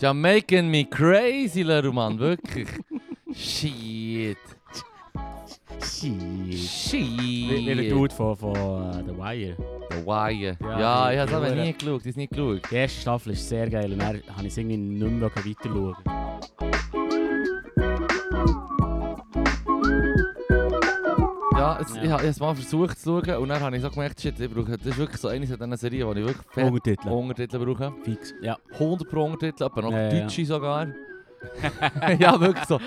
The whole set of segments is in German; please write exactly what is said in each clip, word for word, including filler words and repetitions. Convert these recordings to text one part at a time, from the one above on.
You're making me crazy, little man, wirklich. Shit. Shit. Shit. Wie der Dude von, von uh, The Wire. The Wire. Ja, ja, ich habe es aber nie geschaut. Ich habe nie geschaut. Die erste Staffel ist sehr geil und dann habe ich es irgendwie nicht mehr weiterschauen. Ja, es, ja. Ich, ich habe es mal versucht zu schauen und dann habe ich so gemerkt, shit, ich brauche, das ist wirklich so eine von diesen Serien, die ich wirklich Untertitel. Untertitel brauche. Fix. Ja. hundert Prozent Untertitel, aber noch ja, Deutsche ja. sogar. Ja, wirklich so.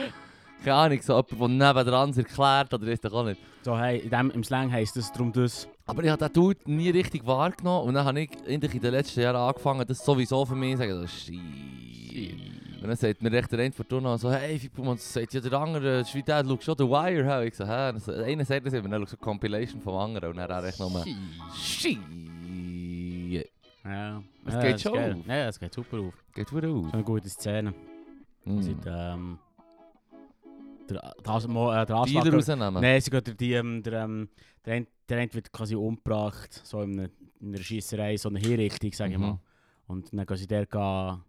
Keine Ahnung, so jemand, der nebendran erklärt, oder ist das auch nicht. So, hey, in dem, im Slang heisst das darum das. Aber ich habe den Dude nie richtig wahrgenommen und dann habe ich in den letzten Jahren angefangen, das sowieso für mich zu sagen, so, shit. Und dann sagt mir recht der eine von Turno so, hey, Fippo, man sagt ja der andere, schau da, schau schon The Wire, hey. Ich so, hä? So, einer sagt das immer, dann schaut so Compilation vom anderen und dann hat er echt nochmal, shit. Ja, es ja, geht schon geil. Auf. Ja, es geht super auf. Geht wieder auf. Das ist eine gute Szene. Mm. Seit, ähm, Der, der, der Dealer rausnehmen? Nein, sogar der, der, der, der, der eine wird quasi umgebracht, so in einer, in einer Schiesserei, so eine Hinrichtung, sage ich mhm. mal. Und dann kann sie der gehen,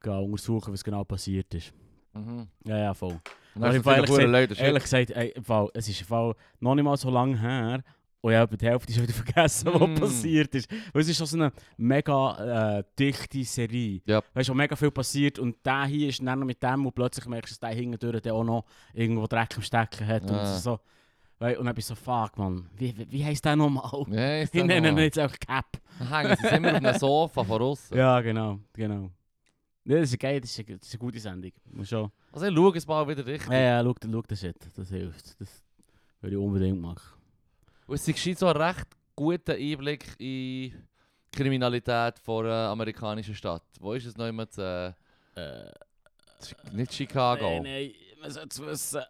gehen untersuchen, was genau passiert ist. Mhm. Ja, ja, voll. Das ist ehrlich, gesagt, Leute, ehrlich gesagt, ey, Fall, es ist Fall noch nicht mal so lange her, und ich habe die Hälfte schon wieder vergessen, was mm. passiert ist. Weil es ist schon so eine mega äh, dichte Serie. Yep. Da ist schon mega viel passiert und der hier ist dann noch mit dem und plötzlich merkst du, dass der hinten durch auch noch irgendwo Dreck am Stecken hat. Ja. Und, so, weißt, und dann bin ich so, fuck man, wie, wie, wie heisst der nochmal? Ich nenne ihn jetzt auch Cap. Hängen sie immer auf einem Sofa von außen. Ja, genau, genau. Ja, das ist geil, das ist eine, das ist eine gute Sendung. Schon... Also ich schaue es mal wieder richtig. Ja, ja, schau, schau das jetzt, das hilft. Das würde ich unbedingt machen. Und es scheint so einen recht guten Einblick in die Kriminalität von einer amerikanischen Stadt. Wo ist es noch immer zu, äh, nicht Chicago? Nein, nein, man sollte es wissen.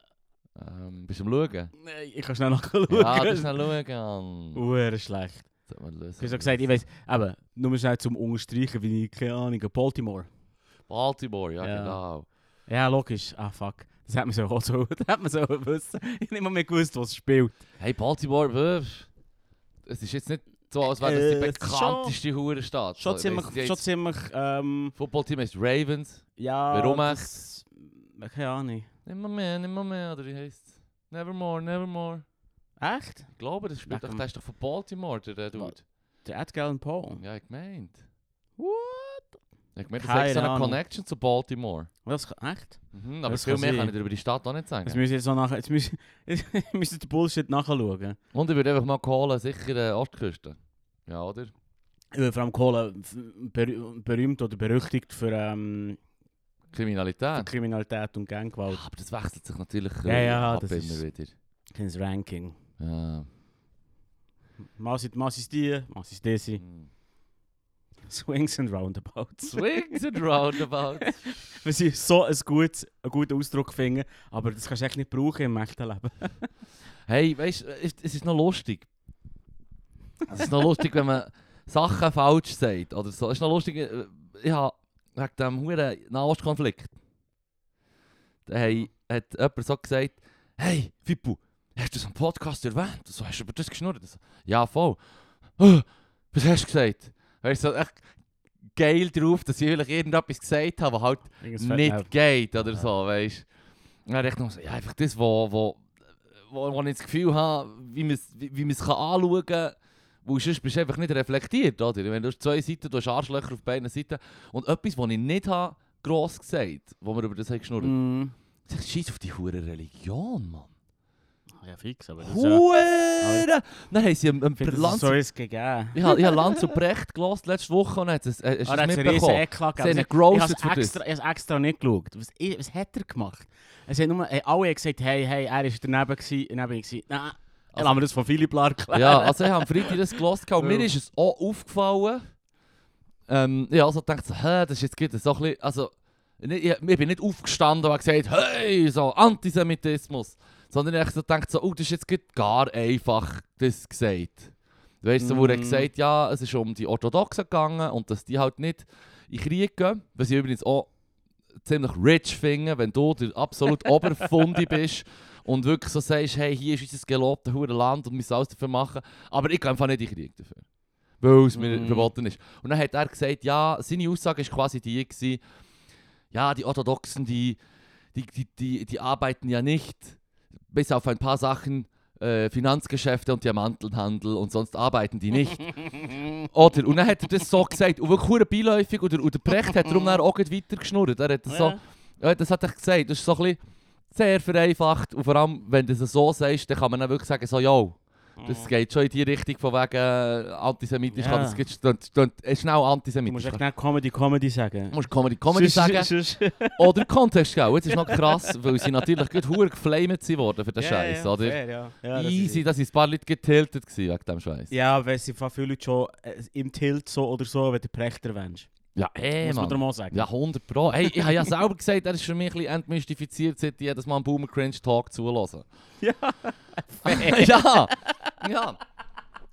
Ähm, bist du am Schauen? Nein, ich kann schnell nachschauen. Ja, du schnell schauen. Uhr schlecht. Das hat lösen. Ich habe gesagt, ich weiss, aber nur schnell zum Unterstreichen, wie ich, keine Ahnung, Baltimore. Baltimore, ja, ja. Genau. Ja, logisch. Ah, fuck. Das hat man so auch so, das hat man so wissen. Ich habe nicht mal mehr gewusst, was es spielt. Hey, Baltimore, es ist jetzt nicht so, als wäre das die äh, bekannteste Hurenstadt. Schon ziemlich, schon ziemlich, ähm... Footballteam heißt Ravens. Ja, warum das... echt? Keine Ahnung. Nimmer mehr, nimmer mehr, oder wie heisst es? Nevermore, Nevermore. Echt? Ich glaube, das spielt doch, das ist doch von Baltimore, der Dude. Der Edgar Allan Poe. Ja, ich meint. What? Ich meine, das ist so eine Ahnung. Connection zu Baltimore. Das, echt? Mhm, aber das viel kann mehr sein. Kann ich über die Stadt auch nicht sagen. Jetzt müssen wir so nachher, jetzt müssen, jetzt müssen den Bullshit nachschauen. Und ich würde einfach mal holen, sicher Ostküste. Ja, oder? Ich würde vor allem holen, ber- berühmt oder berüchtigt für, ähm, Kriminalität. Für Kriminalität und Ganggewalt. Ja, aber das wechselt sich natürlich ja, ja, ab das immer ist, wieder. Das ist ein Ranking. Ja. Mal sind die, mal sind diese. Swings and Roundabouts. Swings and Roundabouts. Was ich so einen guten, einen guten Ausdruck finde, aber das kannst du echt nicht brauchen im echten Leben. Hey, weißt du, es ist noch lustig. Es ist noch lustig, wenn man Sachen falsch sagt. Oder so. Es ist noch lustig, ich habe wegen diesem huren Nahostkonflikt. Da hey, hat jemand so gesagt, hey, Fippo, hast du so einen Podcast erwähnt? So, hast du über das geschnurrt? So, ja, voll. Oh, was hast du gesagt? Weißt du, so echt geil drauf, dass ich vielleicht irgendetwas gesagt habe, was halt Irgendes nicht geht oder ja. so, weißt du. Dann dachte ich so, ja, einfach das, wo, wo, wo, wo ich das Gefühl habe, wie man es wie anschauen kann, weil sonst bist du einfach nicht reflektiert, oder? Wenn du zwei Seiten, du hast Arschlöcher auf beiden Seiten und etwas, was ich nicht habe, gross gesagt, wo wir über das haben geschnurrt. Mm. Scheiß auf die hure Religion, Mann. Ja, fix, aber das ist ja... Nein, haben sie einen Lanz... So ist es gegeben. Ich habe Lanz und Precht gehört letzte Woche und dann hat es mitbekommen. Eklag, sie haben gegrosset für das. Ich habe es extra nicht geschaut. Was, was hat er gemacht? Es hat nur, hey, alle haben gesagt, hey, hey, er war daneben gewesen. Und dann bin ich gesagt, nein, nah, also, lassen wir das von Philipp Lahr klären. Ja, also ich habe am Freitag das gehört und mir ist es auch aufgefallen. Ähm, ich habe also gedacht, hä, das ist jetzt gut, so ein bisschen... Also, ich, ich bin nicht aufgestanden und gesagt, hey, so Antisemitismus. Sondern ich so denke so, oh, das ist jetzt gerade gar einfach das gesagt. Du weißt, so, wo mm. er gesagt ja, es ist um die Orthodoxen gegangen und dass die halt nicht in Krieg gehen. Was ich übrigens auch ziemlich rich finde, wenn du der absolut Oberfundi bist und wirklich so sagst, hey, hier ist unser gelobtes Hurenland und wir müssen alles dafür machen. Aber ich gehe einfach nicht in Krieg dafür, weil es mm. mir verboten ist. Und dann hat er gesagt, ja, seine Aussage war quasi die gewesen, ja, die Orthodoxen, die, die, die, die, die arbeiten ja nicht, bis auf ein paar Sachen, äh, Finanzgeschäfte und Diamantenhandel und sonst arbeiten die nicht. Oder, und dann hat er das so gesagt, und wirklich beiläufig, oder, oder Precht hat darum dann auch weitergeschnurrt. Er hat das, so, ja, das hat er gesagt, das ist so ein bisschen sehr vereinfacht, und vor allem, wenn du es so sagst, dann kann man dann wirklich sagen, so, yo, das geht schon in die Richtung von wegen äh, antisemitisch. Yeah. Das geht schnell antisemitisch. Du musst echt nicht Comedy Comedy sagen. Du musst Comedy Comedy sagen. Oder Kontext, gell? Jetzt ist noch krass, weil sie natürlich gut verdammt geflamed wurden für den yeah, Scheiß, yeah, oder? Fair, ja. Ja, easy, das ist ein paar Leute getiltet gewesen wegen dem Scheiß. Ja, weil sie viele Leute schon äh, im Tilt so oder so, wenn du Precht erwähnst. Ja, eh, muss man dir mal sagen. Ja, hundert Pro. Hey, ich habe ja selber gesagt, er ist für mich ein bisschen entmystifiziert, seit ich jedes Mal einen Boomer Cringe Talk zuhören. Ja, fair. Ja, ja.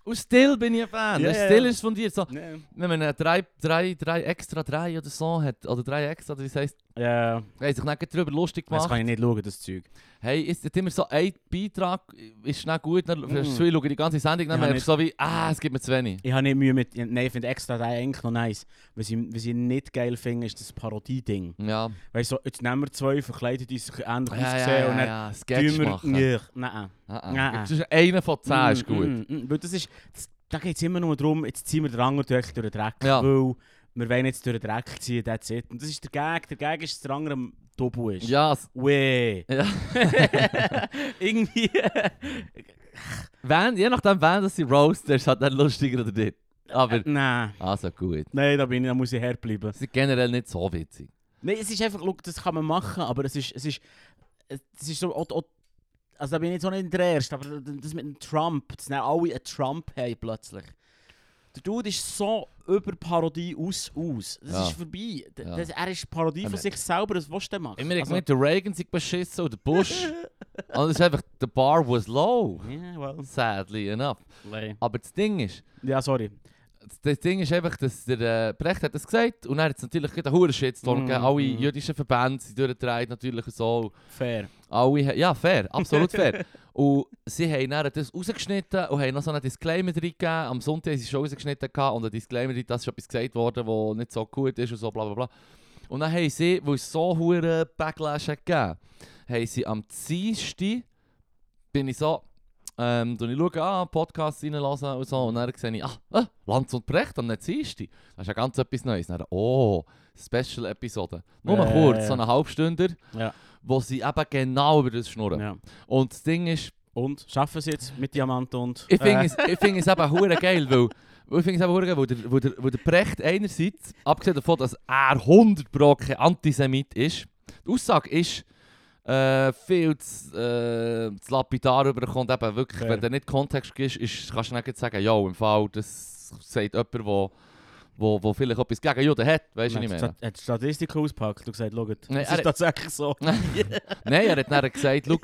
Und still bin ich ein Fan. Yeah, yeah. Still ist von dir so. Yeah. Wenn man drei, drei, drei extra drei oder so hat, oder drei extra, das heisst, yeah. Hat sich nicht darüber lustig gemacht. Das kann ich nicht schauen, das Zeug. Hey, ist jetzt immer so ein Beitrag, ist nicht gut, dann mm. schaue ich die ganze Sendung, dann merkst du so wie, ah, es gibt mir zu wenig. Ich habe nicht Mühe mit, nein, ich finde extra drei eigentlich noch nice. Was ich, was ich nicht geil finde, ist das Parodie-Ding. Ja. Weißt du, so, jetzt nehmen wir zwei, verkleidet uns ähnlich ja, aussehen ja, ja, und dann ja, Sketch machen. Nein, nein. Nein. Einer von zehn ist gut. Mm, mm, mm. Das ist, das, da geht es immer nur darum, jetzt ziehen wir den anderen durch den Dreck. Ja. Weil wir wollen jetzt durch den Dreck ziehen, that's it. Und das ist der Gag. Der Gag ist, dass der andere am Tobu ist. Yes. Wee. Ja. Irgendwie. Wenn, je nachdem, wenn das sie roastest, hat er lustiger oder nicht. Aber. Äh, nein. Also gut. Nein, da, bin ich, da muss ich herbleiben. Das ist generell nicht so witzig. Nein, es ist einfach, look, das kann man machen, aber es ist. Es ist, es ist so. Oh, oh, also da bin ich jetzt auch nicht der Erste, aber das mit dem Trump, dass dann alle einen Trump haben plötzlich. Der Dude ist so über Parodie aus, aus. Das ja. ist vorbei. D- ja. das, er ist Parodie von ja. sich selber, das willst du machen. Ich meine, also, der Reagan sich beschissen oder der Bush. Und es ist einfach, the bar was low. Yeah, well. Sadly enough. Lay. Aber das Ding ist... Ja, sorry. Das Ding ist einfach, dass der äh, Precht hat das gesagt und er hat es natürlich einen hohen Shitstorm gegeben. Mm, alle mm. jüdischen Verbände sind durchgetragen, natürlich so. Fair. Alle, ja, fair. Absolut fair. Und sie haben dann das rausgeschnitten und haben noch so einen Disclaimer drin gegeben. Am Sonntag haben sie schon rausgeschnitten und ein Disclaimer drin, dass schon etwas gesagt worden, was nicht so gut ist und so bla bla bla. Und dann haben sie, weil es so hohen Backlash hat gegeben, haben sie am Dienstag, bin ich so... Ähm, ich schaue an, Podcasts reinlassen und so, und dann sehe ich, ah, ah Lanz und Precht am Netzisti. Das ist ja ganz etwas Neues. Dann, oh, Special-Episode. Nur mal äh, kurz, ja. so eine Halbstünder, ja. wo sie eben genau über das schnurren. Ja. Und das Ding ist... Und, schaffen sie jetzt mit Diamanten und... Ich finde äh. es, ich find es eben verdammt geil, weil... Ich finde es einfach geil, weil der, weil der, weil der Precht einerseits, abgesehen davon, dass er hundert Pro kein Antisemit ist, die Aussage ist... Äh, viel zu, äh, zu lapidar rüberkommt. Eben wirklich, fair. Wenn du nicht Kontext gibst, ist, kannst du nicht sagen, ja, im Fall, das sagt jemand, der wo, wo, wo vielleicht etwas gegen Juden hat. Weißt du nicht mehr? Er hat die Stat- Statistik ausgepackt und gesagt, schau, das nee, ist tatsächlich so. Nein, er hat dann gesagt, schau,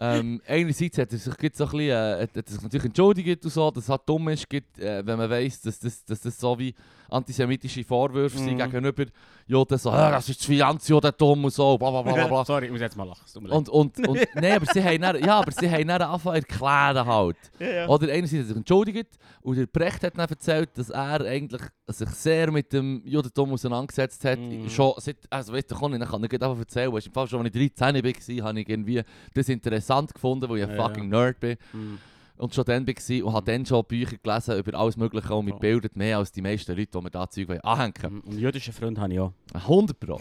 ähm, einerseits hat er sich so ein bisschen, äh, hat er sich natürlich entschuldigt und so, dass es halt dumm ist, gibt, äh, wenn man weiss, dass das, dass das so wie antisemitische Vorwürfe mm. sind gegenüber Juden, so, ah, das ist Finanzjuden dumm und so, blablabla. Sorry, ich muss jetzt mal lachen, es tut mir leid. Und, und, und, nein, aber sie haben dann, ja, aber sie haben dann angefangen erklären halt. Ja, ja. Oder einerseits hat sich entschuldigt und der Precht hat dann erzählt, dass er eigentlich sich sehr mit dem Judentum auseinandergesetzt hat, mm. schon seit, also weißt du, ich kann nicht einfach erzählen, weißt, im Fall schon, als ich dreizehn war, habe ich irgendwie das interessant gefunden, weil ich ein ja, fucking ja. Nerd bin. Mm. Und schon dann war und habe dann schon Bücher gelesen über alles Mögliche und mich bildet mehr als die meisten Leute, die mir da Zeug anhängen. Und jüdische Freunde habe ich auch. hundert Pro.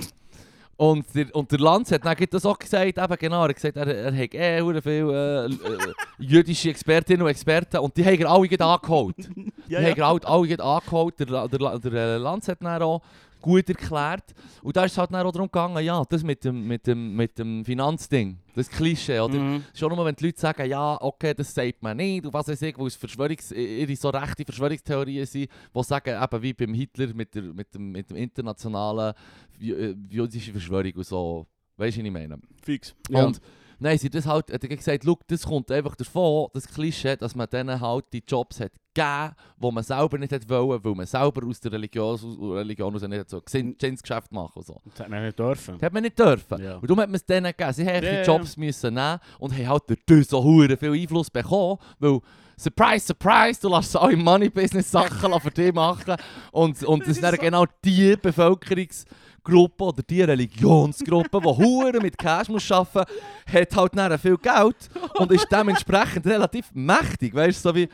Und der, und der Lanz hat dann das auch gesagt, eben genau, er hat gesagt, er, er hat eh sehr viele äh, jüdische Expertinnen und Experten und die haben er alle angeholt. Die ja, ja. haben er alle, alle angeholt. Der, der, der Lanz hat dann auch gut erklärt. Und da ist es halt dann auch darum gegangen, ja, das mit dem, mit dem, mit dem Finanzding, das Klischee, oder? Mhm. Schon nur, wenn die Leute sagen, ja, okay, das sagt man nicht, und was weiß ich, wo es Verschwörungs- ihre so rechte Verschwörungstheorien sind, die sagen, eben wie beim Hitler mit der, mit dem, mit dem internationalen jüdischen Verschwörung und so. Weißt du, was ich meine? Fix. Ja. Und nein, sie das halt, hat gesagt, schau, das kommt einfach davon, das Klischee, dass man denen halt die Jobs hat gegeben, die man selber nicht wollte, weil man selber aus der Religion, aus, Religion aus nicht so Geschäft machen und so. Das hat man nicht dürfen. Das hat man nicht dürfen. Ja. Und darum hat man es denen gegeben. Sie mussten yeah. die Jobs müssen nehmen und haben halt durch so verdammt viel Einfluss bekommen, weil surprise, surprise, du lässt alle Money-Business-Sachen für dich machen und, und das ist dann genau die Bevölkerungs- Gruppe oder die Religionsgruppe, die Huren mit Cash muss arbeiten muss, hat halt nachher viel Geld und ist dementsprechend relativ mächtig. Weißt du, so wie.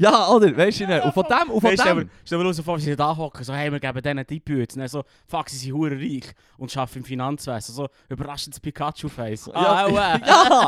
Ja, oder? Weißt du nicht? Und von dem, und von weißt, dem. Stell dir mal vor, wie sie da hocken, so, hey, wir geben denen Tipphüten. So, fuck, sie sind hure reich und arbeiten im Finanzwesen. So, überraschendes Pikachu-Face. Ah, ja, wow.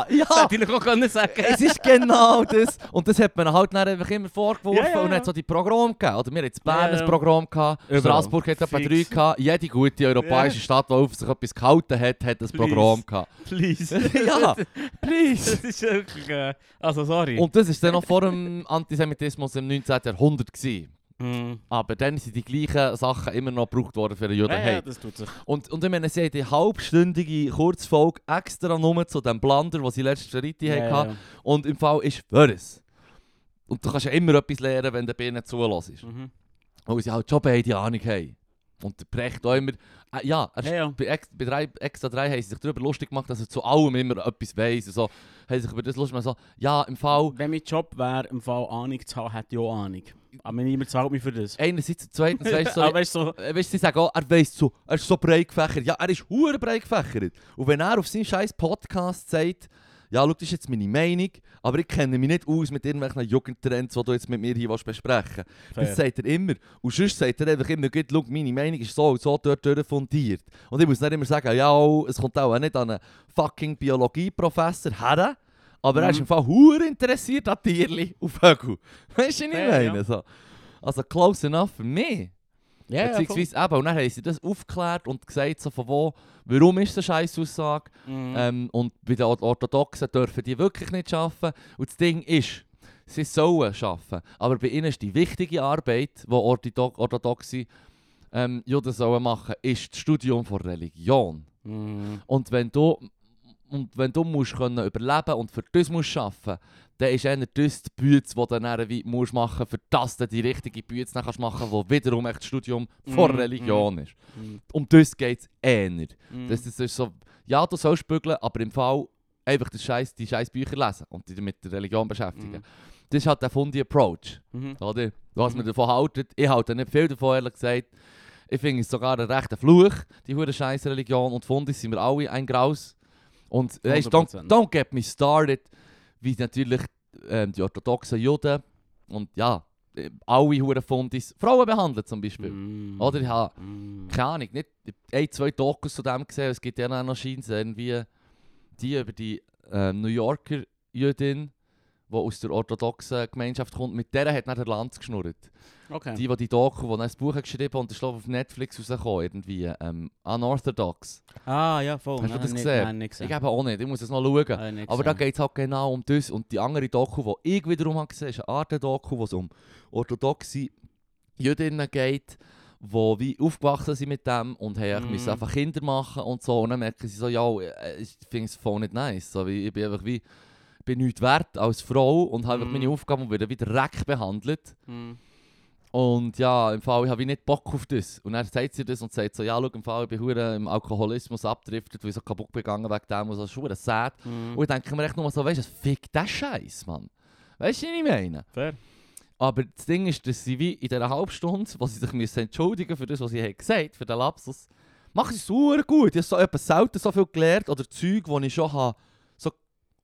Ja, ja. Das hätte ich noch können sagen. Es ist genau das. Und das hat man halt dann einfach immer vorgeworfen yeah, yeah. und hat so die Programme gegeben. Oder wir hatten in Bern yeah. ein Programm gehabt, Überall. Straßburg hat etwa drei gehabt. Jede gute europäische yeah. Stadt, die auf sich etwas gehalten hat, hat ein please. Programm gehabt. Please. Ja, please. Das ist wirklich. Äh, also, sorry. Und das ist dann noch vor dem Antisemitismus. Das muss im neunzehnten Jahrhundert gewesen. Mm. Aber dann sind die gleichen Sachen immer noch gebraucht worden für den Judenheit. Ja, ja, das tut sich. Und, und ich meine, sie haben die halbstündige Kurzfolge extra nur zu dem Blander, den sie letzte Ritte ja, hatten. Ja. Und im Fall ist es. Und du kannst ja immer etwas lernen, wenn du bei ihnen zuhörst. Mhm. Weil sie halt schon beide Ahnung haben. Und der Precht auch immer... Äh, ja, er ja, ja. bei, Ex, bei drei, Extra drei haben sie sich darüber lustig gemacht, dass er zu allem immer etwas weiss. Also, haben sich über das lustig gemacht, so, ja, im Fall... Wenn mein Job wäre, im Fall Ahnung zu haben, hätte ich auch Ahnung. Aber niemand zahlt mich für das. Einerseits, zweitens, weißt du, so, weißt du, so, weißt, sie sagen auch, er weiss so, er ist so breit gefächert. Ja, er ist verdammt breit gefächert. Und wenn er auf seinem scheiß Podcast sagt, ja, schau, das ist jetzt meine Meinung, aber ich kenne mich nicht aus mit irgendwelchen Jugendtrends, die du jetzt mit mir hier besprechen willst. Das sagt er immer. Und sonst sagt er einfach immer, schau, meine Meinung ist so und so dort fundiert. Und ich muss nicht immer sagen, ja, es kommt auch nicht an einen fucking Biologieprofessor her, aber mhm. er ist im Fall verdammt interessiert an Tierchen und Vögel. Weißt du, was ich meine? Ja. So. Also close enough für mich. Yeah, beziehungsweise ja, eben, und dann haben sie das aufgeklärt und gesagt, so von wo, warum ist das eine Scheißaussage. Mm. Ähm, und bei den Orthodoxen dürfen die wirklich nicht arbeiten. Und das Ding ist, sie sollen arbeiten. Aber bei ihnen ist die wichtige Arbeit, die orthodoxe ähm, Juden sollen machen, ist das Studium von Religion. Mm. Und wenn du, und wenn du musst können überleben und für das musst arbeiten, dann ist einer das die Bütze, die du dann wie musst machen, für das du die richtige Bütze machen kannst, die wiederum echt das Studium von mm, Religion mm, ist. Mm. Um das geht es eher. Mm. Das ist so, ja, du sollst bügeln, aber im Fall einfach das Scheiss, die scheiß Bücher lesen und dich mit der Religion beschäftigen. Mm. Das ist halt der Fundi-Approach. Mm-hmm. Oder? Was man mm-hmm. davon haltet, ich halte nicht viel davon, ehrlich gesagt. Ich finde es sogar einen rechten Fluch, die hure scheiß Religion. Und Fundis sind wir alle ein Graus. Und weißt, don't, don't get me started, wie natürlich ähm, die orthodoxen Juden und ja, alle Huren Fundis Frauen behandeln zum Beispiel. Mm. Oder ich habe, mm. keine Ahnung, nicht ein, zwei Dokus zu dem gesehen, es gibt ja auch noch Scheinsehen, wie die über die ähm, New Yorker Jüdin, die aus der orthodoxen Gemeinschaft kommt, mit der hat dann der Lanz geschnurrt. Okay. Die, die die Doku, die ein Buch geschrieben und ist auf Netflix rausgekommen, irgendwie, ähm, Unorthodox. Ah, ja, voll. Hast du nein, das nicht, gesehen? Nein, nicht gesehen. Ich eben auch nicht, ich muss es noch schauen. Nein, aber da geht es halt genau um das. Und die andere Doku, die ich wiederum habe gesehen, ist eine Art Doku, wo es um orthodoxe Jüdinnen geht, die wie aufgewachsen sind mit dem und haben mm. müssen einfach Kinder machen und so. Und dann merken sie so, ja, ich finde es voll nicht nice. So, ich bin einfach wie, bin nichts wert als Frau und habe mm. meine Aufgaben wieder wie Dreck behandelt. Mm. Und ja, im Fall, ich habe nicht Bock auf das. Und dann sagt sie das und sagt so, ja, schau, im Fall, ich bin hure im Alkoholismus abgedriftet, weil ich so kaputt gegangen wegen dem, was so schwer sad. Mm. Und ich denke mir echt nur so, weißt du, fick das Scheiß, Mann. Weißt du, was ich meine? Fair. Aber das Ding ist, dass sie wie in dieser halben Stunde, wo sie sich müssen entschuldigen für das, was sie haben gesagt, für den Lapsus, machen sie es super gut. Ich habe so etwas selten so viel gelernt oder Zeug, die ich schon habe,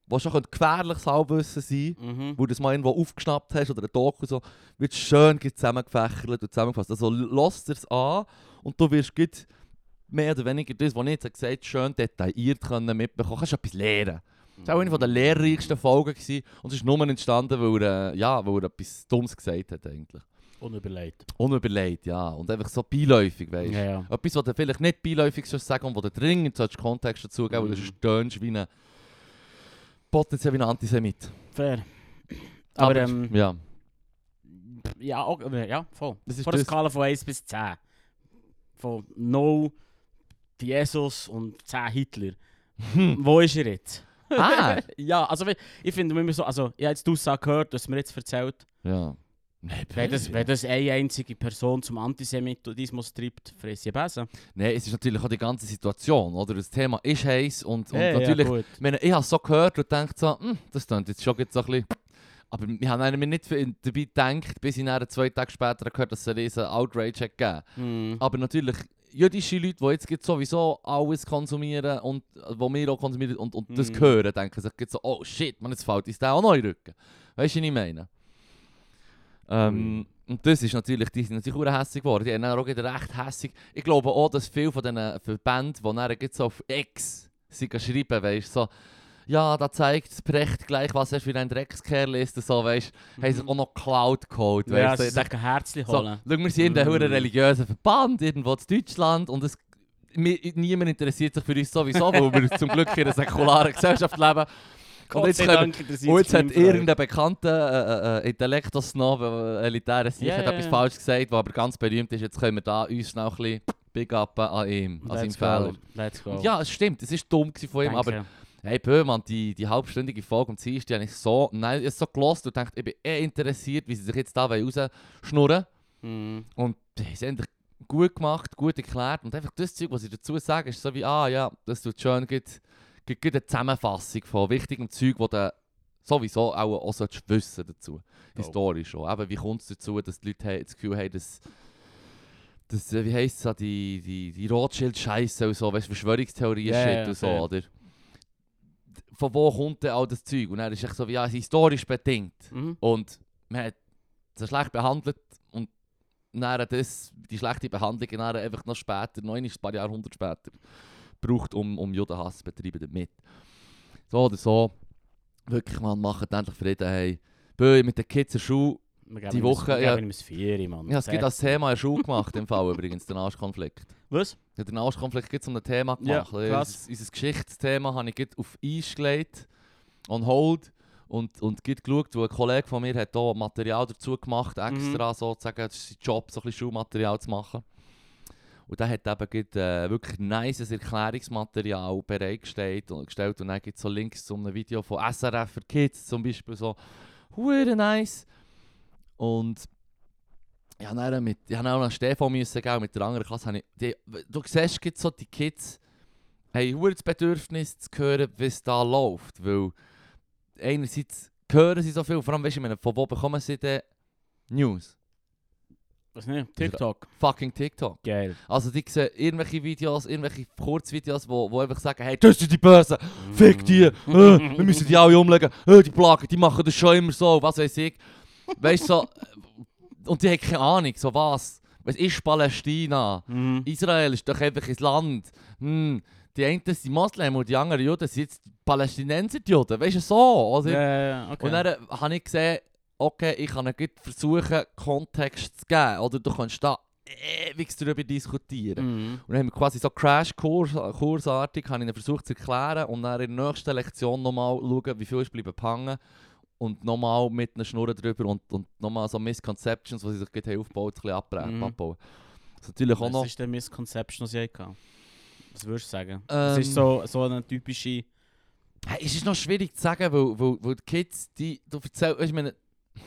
so, die schon gefährliches Halbwissen sein können, mhm. wo du das mal irgendwo aufgeschnappt hast oder ein Doku so, wird schön zusammengefächert und zusammengefasst. Also lass dir es an und du wirst mehr oder weniger das, was ich jetzt gesagt habe, schön detailliert können mitbekommen. Du kannst etwas lernen. Das war auch eine der lehrreichsten Folgen gewesen, und es ist nur entstanden, weil er, ja, weil er etwas Dummes gesagt hat eigentlich. Unüberlegt. Unüberlegt, ja. Und einfach so beiläufig, weißt du. Ja, ja. Etwas, was du vielleicht nicht beiläufig sagen und wo du dringend Kontext dazu geben solltest, mhm. weil du stönst wie eine potenziell wie ein Antisemit. Fair. Aber, aber ähm, ja. Ja, okay, ja, voll. Das ist von der Skala von eins bis zehn. Von null Jesus und zehn Hitler. Hm. Wo ist er jetzt? Ah! Ja, also ich finde immer so, also ich habe jetzt die Aussage gehört, dass mir jetzt erzählt. Ja. Nein, wenn, das, wenn das eine einzige Person zum Antisemitismus treibt, fresse ich besser. Nein, es ist natürlich auch die ganze Situation, oder? Das Thema ist heiß und, und hey, natürlich, ja, ich, meine, ich habe es so gehört und dachte so, das klingt jetzt schon jetzt so ein bisschen... Aber wir haben mir nicht dabei gedacht, bis ich zwei Tage später gehört habe, dass es einen riesen Outrage gegeben hat. Mm. Aber natürlich jüdische Leute, die jetzt sowieso alles konsumieren und wo wir auch konsumieren und, und das mm. hören, denken sich so, oh shit, man, jetzt fällt uns der auch noch in den Rücken. Weißt du, was ich meine? Ähm, mm. Und das ist natürlich, die sind natürlich sehr hässig geworden. Die haben dann auch recht hässig. Ich glaube auch, dass viele von diesen Verbänden, die dann jetzt auf X schreiben, weißt so, ja, da zeigt Precht gleich, was er für ein Dreckskerl ist. So, weißt du, mhm. haben sich auch noch Cloud geholt. Ja, das ist ein Herzchen holen. So, schau, wir sind mhm. in einem religiösen Verband, irgendwo in Deutschland. Und es, mir, niemand interessiert sich für uns sowieso, weil wir zum Glück in einer säkularen Gesellschaft leben. Und jetzt, können, und jetzt hat irgendein bekannter äh, äh, Intellektos-Snob, äh, elitärer Sieg, yeah, hat etwas yeah. falsch gesagt, was aber ganz berühmt ist. Jetzt können wir da uns noch ein bisschen big upen an ihm, an seinem Fehler. Let's go. Und ja, es stimmt, es war dumm von ihm, Danke. aber... Hey Böhmann, die, die halbstündige Folge am Dienstag habe ich so, nein, ich so gelassen und dachte, ich bin eh interessiert, wie sie sich jetzt da rausschnurren wollen. Mm. Und sie haben endlich gut gemacht, gut erklärt und einfach das Zeug, was sie dazu sagen, ist so wie, ah ja, das tut schön, gibt, gibt, gibt eine Zusammenfassung von wichtigem Zeug, das du sowieso auch, auch dazu wissen dazu, oh. historisch auch. Aber wie kommt es dazu, dass die Leute das Gefühl haben, dass... dass wie heisst es, die, die, die Rothschild-Scheiße und so, weißt, Verschwörungstheorien-Shit yeah, und so, yeah. oder? Von wo kommt denn all das Zeug? Und er ist echt so wie, ja, es ist historisch bedingt. Mhm. Und man hat es schlecht behandelt und dann das, die schlechte Behandlung dann einfach noch später, noch ein paar Jahrhunderte später, braucht, um, um Judenhass zu betreiben damit. So oder so, wirklich, man, macht endlich Frieden. Hey, Bö, mit den Kids in der Schule, die Woche... Wir geben ihm Vieri, Mann. Ja, es gibt das Thema in der Schule gemacht, im Fall übrigens, den Arschkonflikt. Was? Ja, den Arschkonflikt gibt es um ein Thema gemacht. Ja, ja, unser, unser Geschichtsthema habe ich auf Eis gelegt, on hold, und, und geschaut, weil ein Kollege von mir hat da Material dazu gemacht, extra mhm. sozusagen, das ist sein Job, so ein bisschen Schulmaterial zu machen. Und der hat eben gibt, äh, wirklich nices Erklärungsmaterial bereitgestellt und, gestellt, und dann gibt es so Links zu einem Video von S R F für Kids zum Beispiel, so huere nice. Und ja, dann mit, ich musste auch noch Stefan müssen, gell, mit der anderen Klasse. Ich, die, du siehst, gibt so, die Kids haben das Bedürfnis zu hören, wie es da läuft. Weil einerseits hören sie so viel, vor allem, weißt du, von wo bekommen sie denn News? Was nicht? TikTok. Fucking TikTok. Geil. Also die sehen irgendwelche Videos, irgendwelche Kurzvideos, wo, wo einfach sagen, hey, das sind die Bösen, fick die, äh, wir müssen die alle umlegen, äh, die Plagen, die machen das schon immer so, was weiß ich. Weißt du, so... Und die haben keine Ahnung, so was. Was ist Palästina? Mm. Israel ist doch einfach ein Land. Mm. Die einen sind Moslem und die anderen Juden sind jetzt Palästinenser Juden. Weißt du, so? Also yeah, yeah, okay. Und dann habe ich gesehen, okay, ich kann versuchen, Kontext zu geben. Oder du kannst da ewig darüber diskutieren. Mm. Und dann haben wir quasi so Crash-Kursartig versucht zu erklären und dann in der nächsten Lektion nochmal schauen, wie viel ist bleiben hängen. Und nochmal mit einer Schnurren drüber und, und nochmal so Misconceptions, die sie sich gerade aufbauen, ein bisschen abbauen. Mm. abbauen. Das ist natürlich auch noch... Was ist der Misconception, die ich hatte? Was würdest du sagen? Es ähm, ist so, so eine typische... Hey, es ist noch schwierig zu sagen, weil, weil, weil die Kids, die... Du erzählst, ich meine,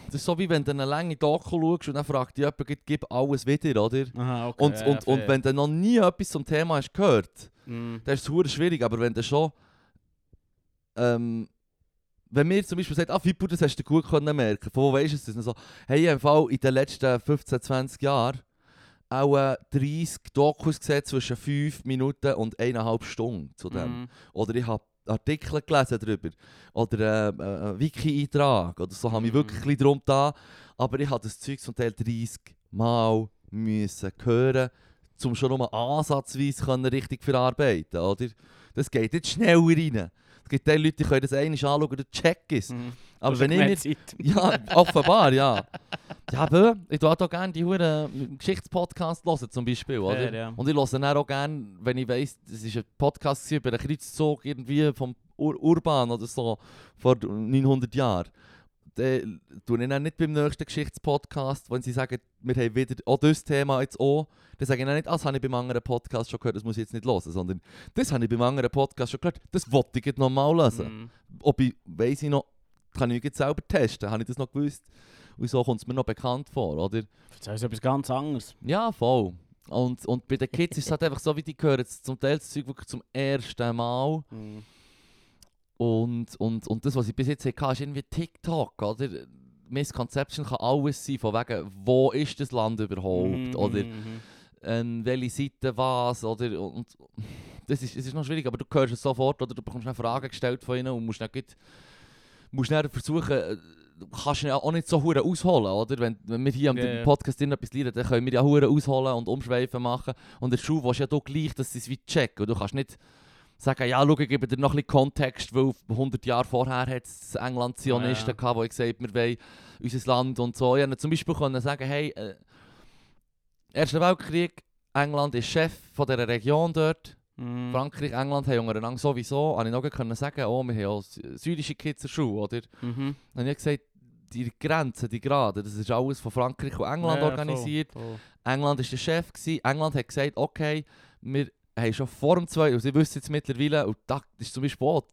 das ist so wie wenn du eine lange Doku schaust und dann fragt dich jemand, gib alles wieder, oder? Aha, okay, und, ja, und, und wenn du noch nie etwas zum Thema hast gehört, mm. dann ist es verdammt schwierig, aber wenn du schon... Ähm, Wenn mir zum Beispiel sagt, ah Fippo, das hast du gut können merken, von wo weisst du das? Und so, hey, im Fall in den letzten fünfzehn, zwanzig Jahren auch äh, dreißig Dokus gesehen zwischen fünf Minuten und eineinhalb Stunden zu dem. Mm. Oder ich habe Artikel gelesen darüber. Oder äh, einen Wiki-Eintrag. Oder so habe ich mm. wirklich ein bisschen drum da. Aber ich habe das Zeug zum Teil dreißig Mal müssen hören, um schon nur ansatzweise können richtig verarbeiten, oder? Das geht jetzt schnell rein. Es gibt Leute, die können das einmal anschauen und checken es. Mm. Aber wenn ich mir... Ja, offenbar, ja. Ja, aber ich höre auch gerne die Huren Geschichtspodcasts hören, zum Beispiel. Oder? Ja, ja. Und ich höre dann auch gerne, wenn ich weiss, es war ein Podcast über einen Kreuzzug irgendwie vom Ur- Urban oder so, vor neunhundert Jahren. Dann tue ich dann nicht beim nächsten Geschichtspodcast, wenn sie sagen, wir haben wieder auch dieses Thema jetzt auch, dann sage ich dann nicht, ah, das habe ich beim anderen Podcast schon gehört, das muss ich jetzt nicht hören, sondern das habe ich beim anderen Podcast schon gehört, das wollte ich jetzt nochmal hören. Mm. Ob ich, weiss ich noch, kann ich jetzt selber testen, habe ich das noch gewusst? Und so kommt es mir noch bekannt vor, oder? Das ist etwas ganz anderes. Ja, voll. Und, und bei den Kids ist es halt einfach so, wie die hören, zum Teil das Zeug wirklich zum ersten Mal. Mm. Und, und, und das, was ich bis jetzt hatte, ist irgendwie TikTok, oder? Misconception kann alles sein, von wegen, wo ist das Land überhaupt, mm-hmm. oder ähm, welche Seite was, oder, und, und das, ist, das ist noch schwierig, aber du hörst es sofort, oder du bekommst eine Frage gestellt von ihnen und musst dann, musst dann versuchen, du kannst ja auch nicht so verdammt ausholen, oder? Wenn, wenn wir hier am yeah, Podcast etwas lernen, dann können wir ja verdammt ausholen und umschweifen machen. Und der Schuh willst ja doch gleich, dass sie es wie checken. Und du kannst nicht sagen, ja, schau, ich gebe dir noch ein bisschen Kontext, weil hundert Jahre vorher hat es England Zionisten gehabt, die gesagt haben, wir wollen unser Land und so. Ja, zum Beispiel können sagen, hey, äh, Erster Weltkrieg, England ist Chef von dieser Region dort. Mm. Frankreich, England haben untereinander sowieso. Habe ich noch können sagen, oh, wir haben auch syrische Kids in der Schule, oder? Mhm. Dann habe ich gesagt, die Grenzen, die Graden, das ist alles von Frankreich und England ja, organisiert. Voll, voll. England war der Chef gewesen. England hat gesagt, okay, wir haben schon vor dem Zweiten, und sie wissen jetzt mittlerweile, und das ist zum Beispiel auch,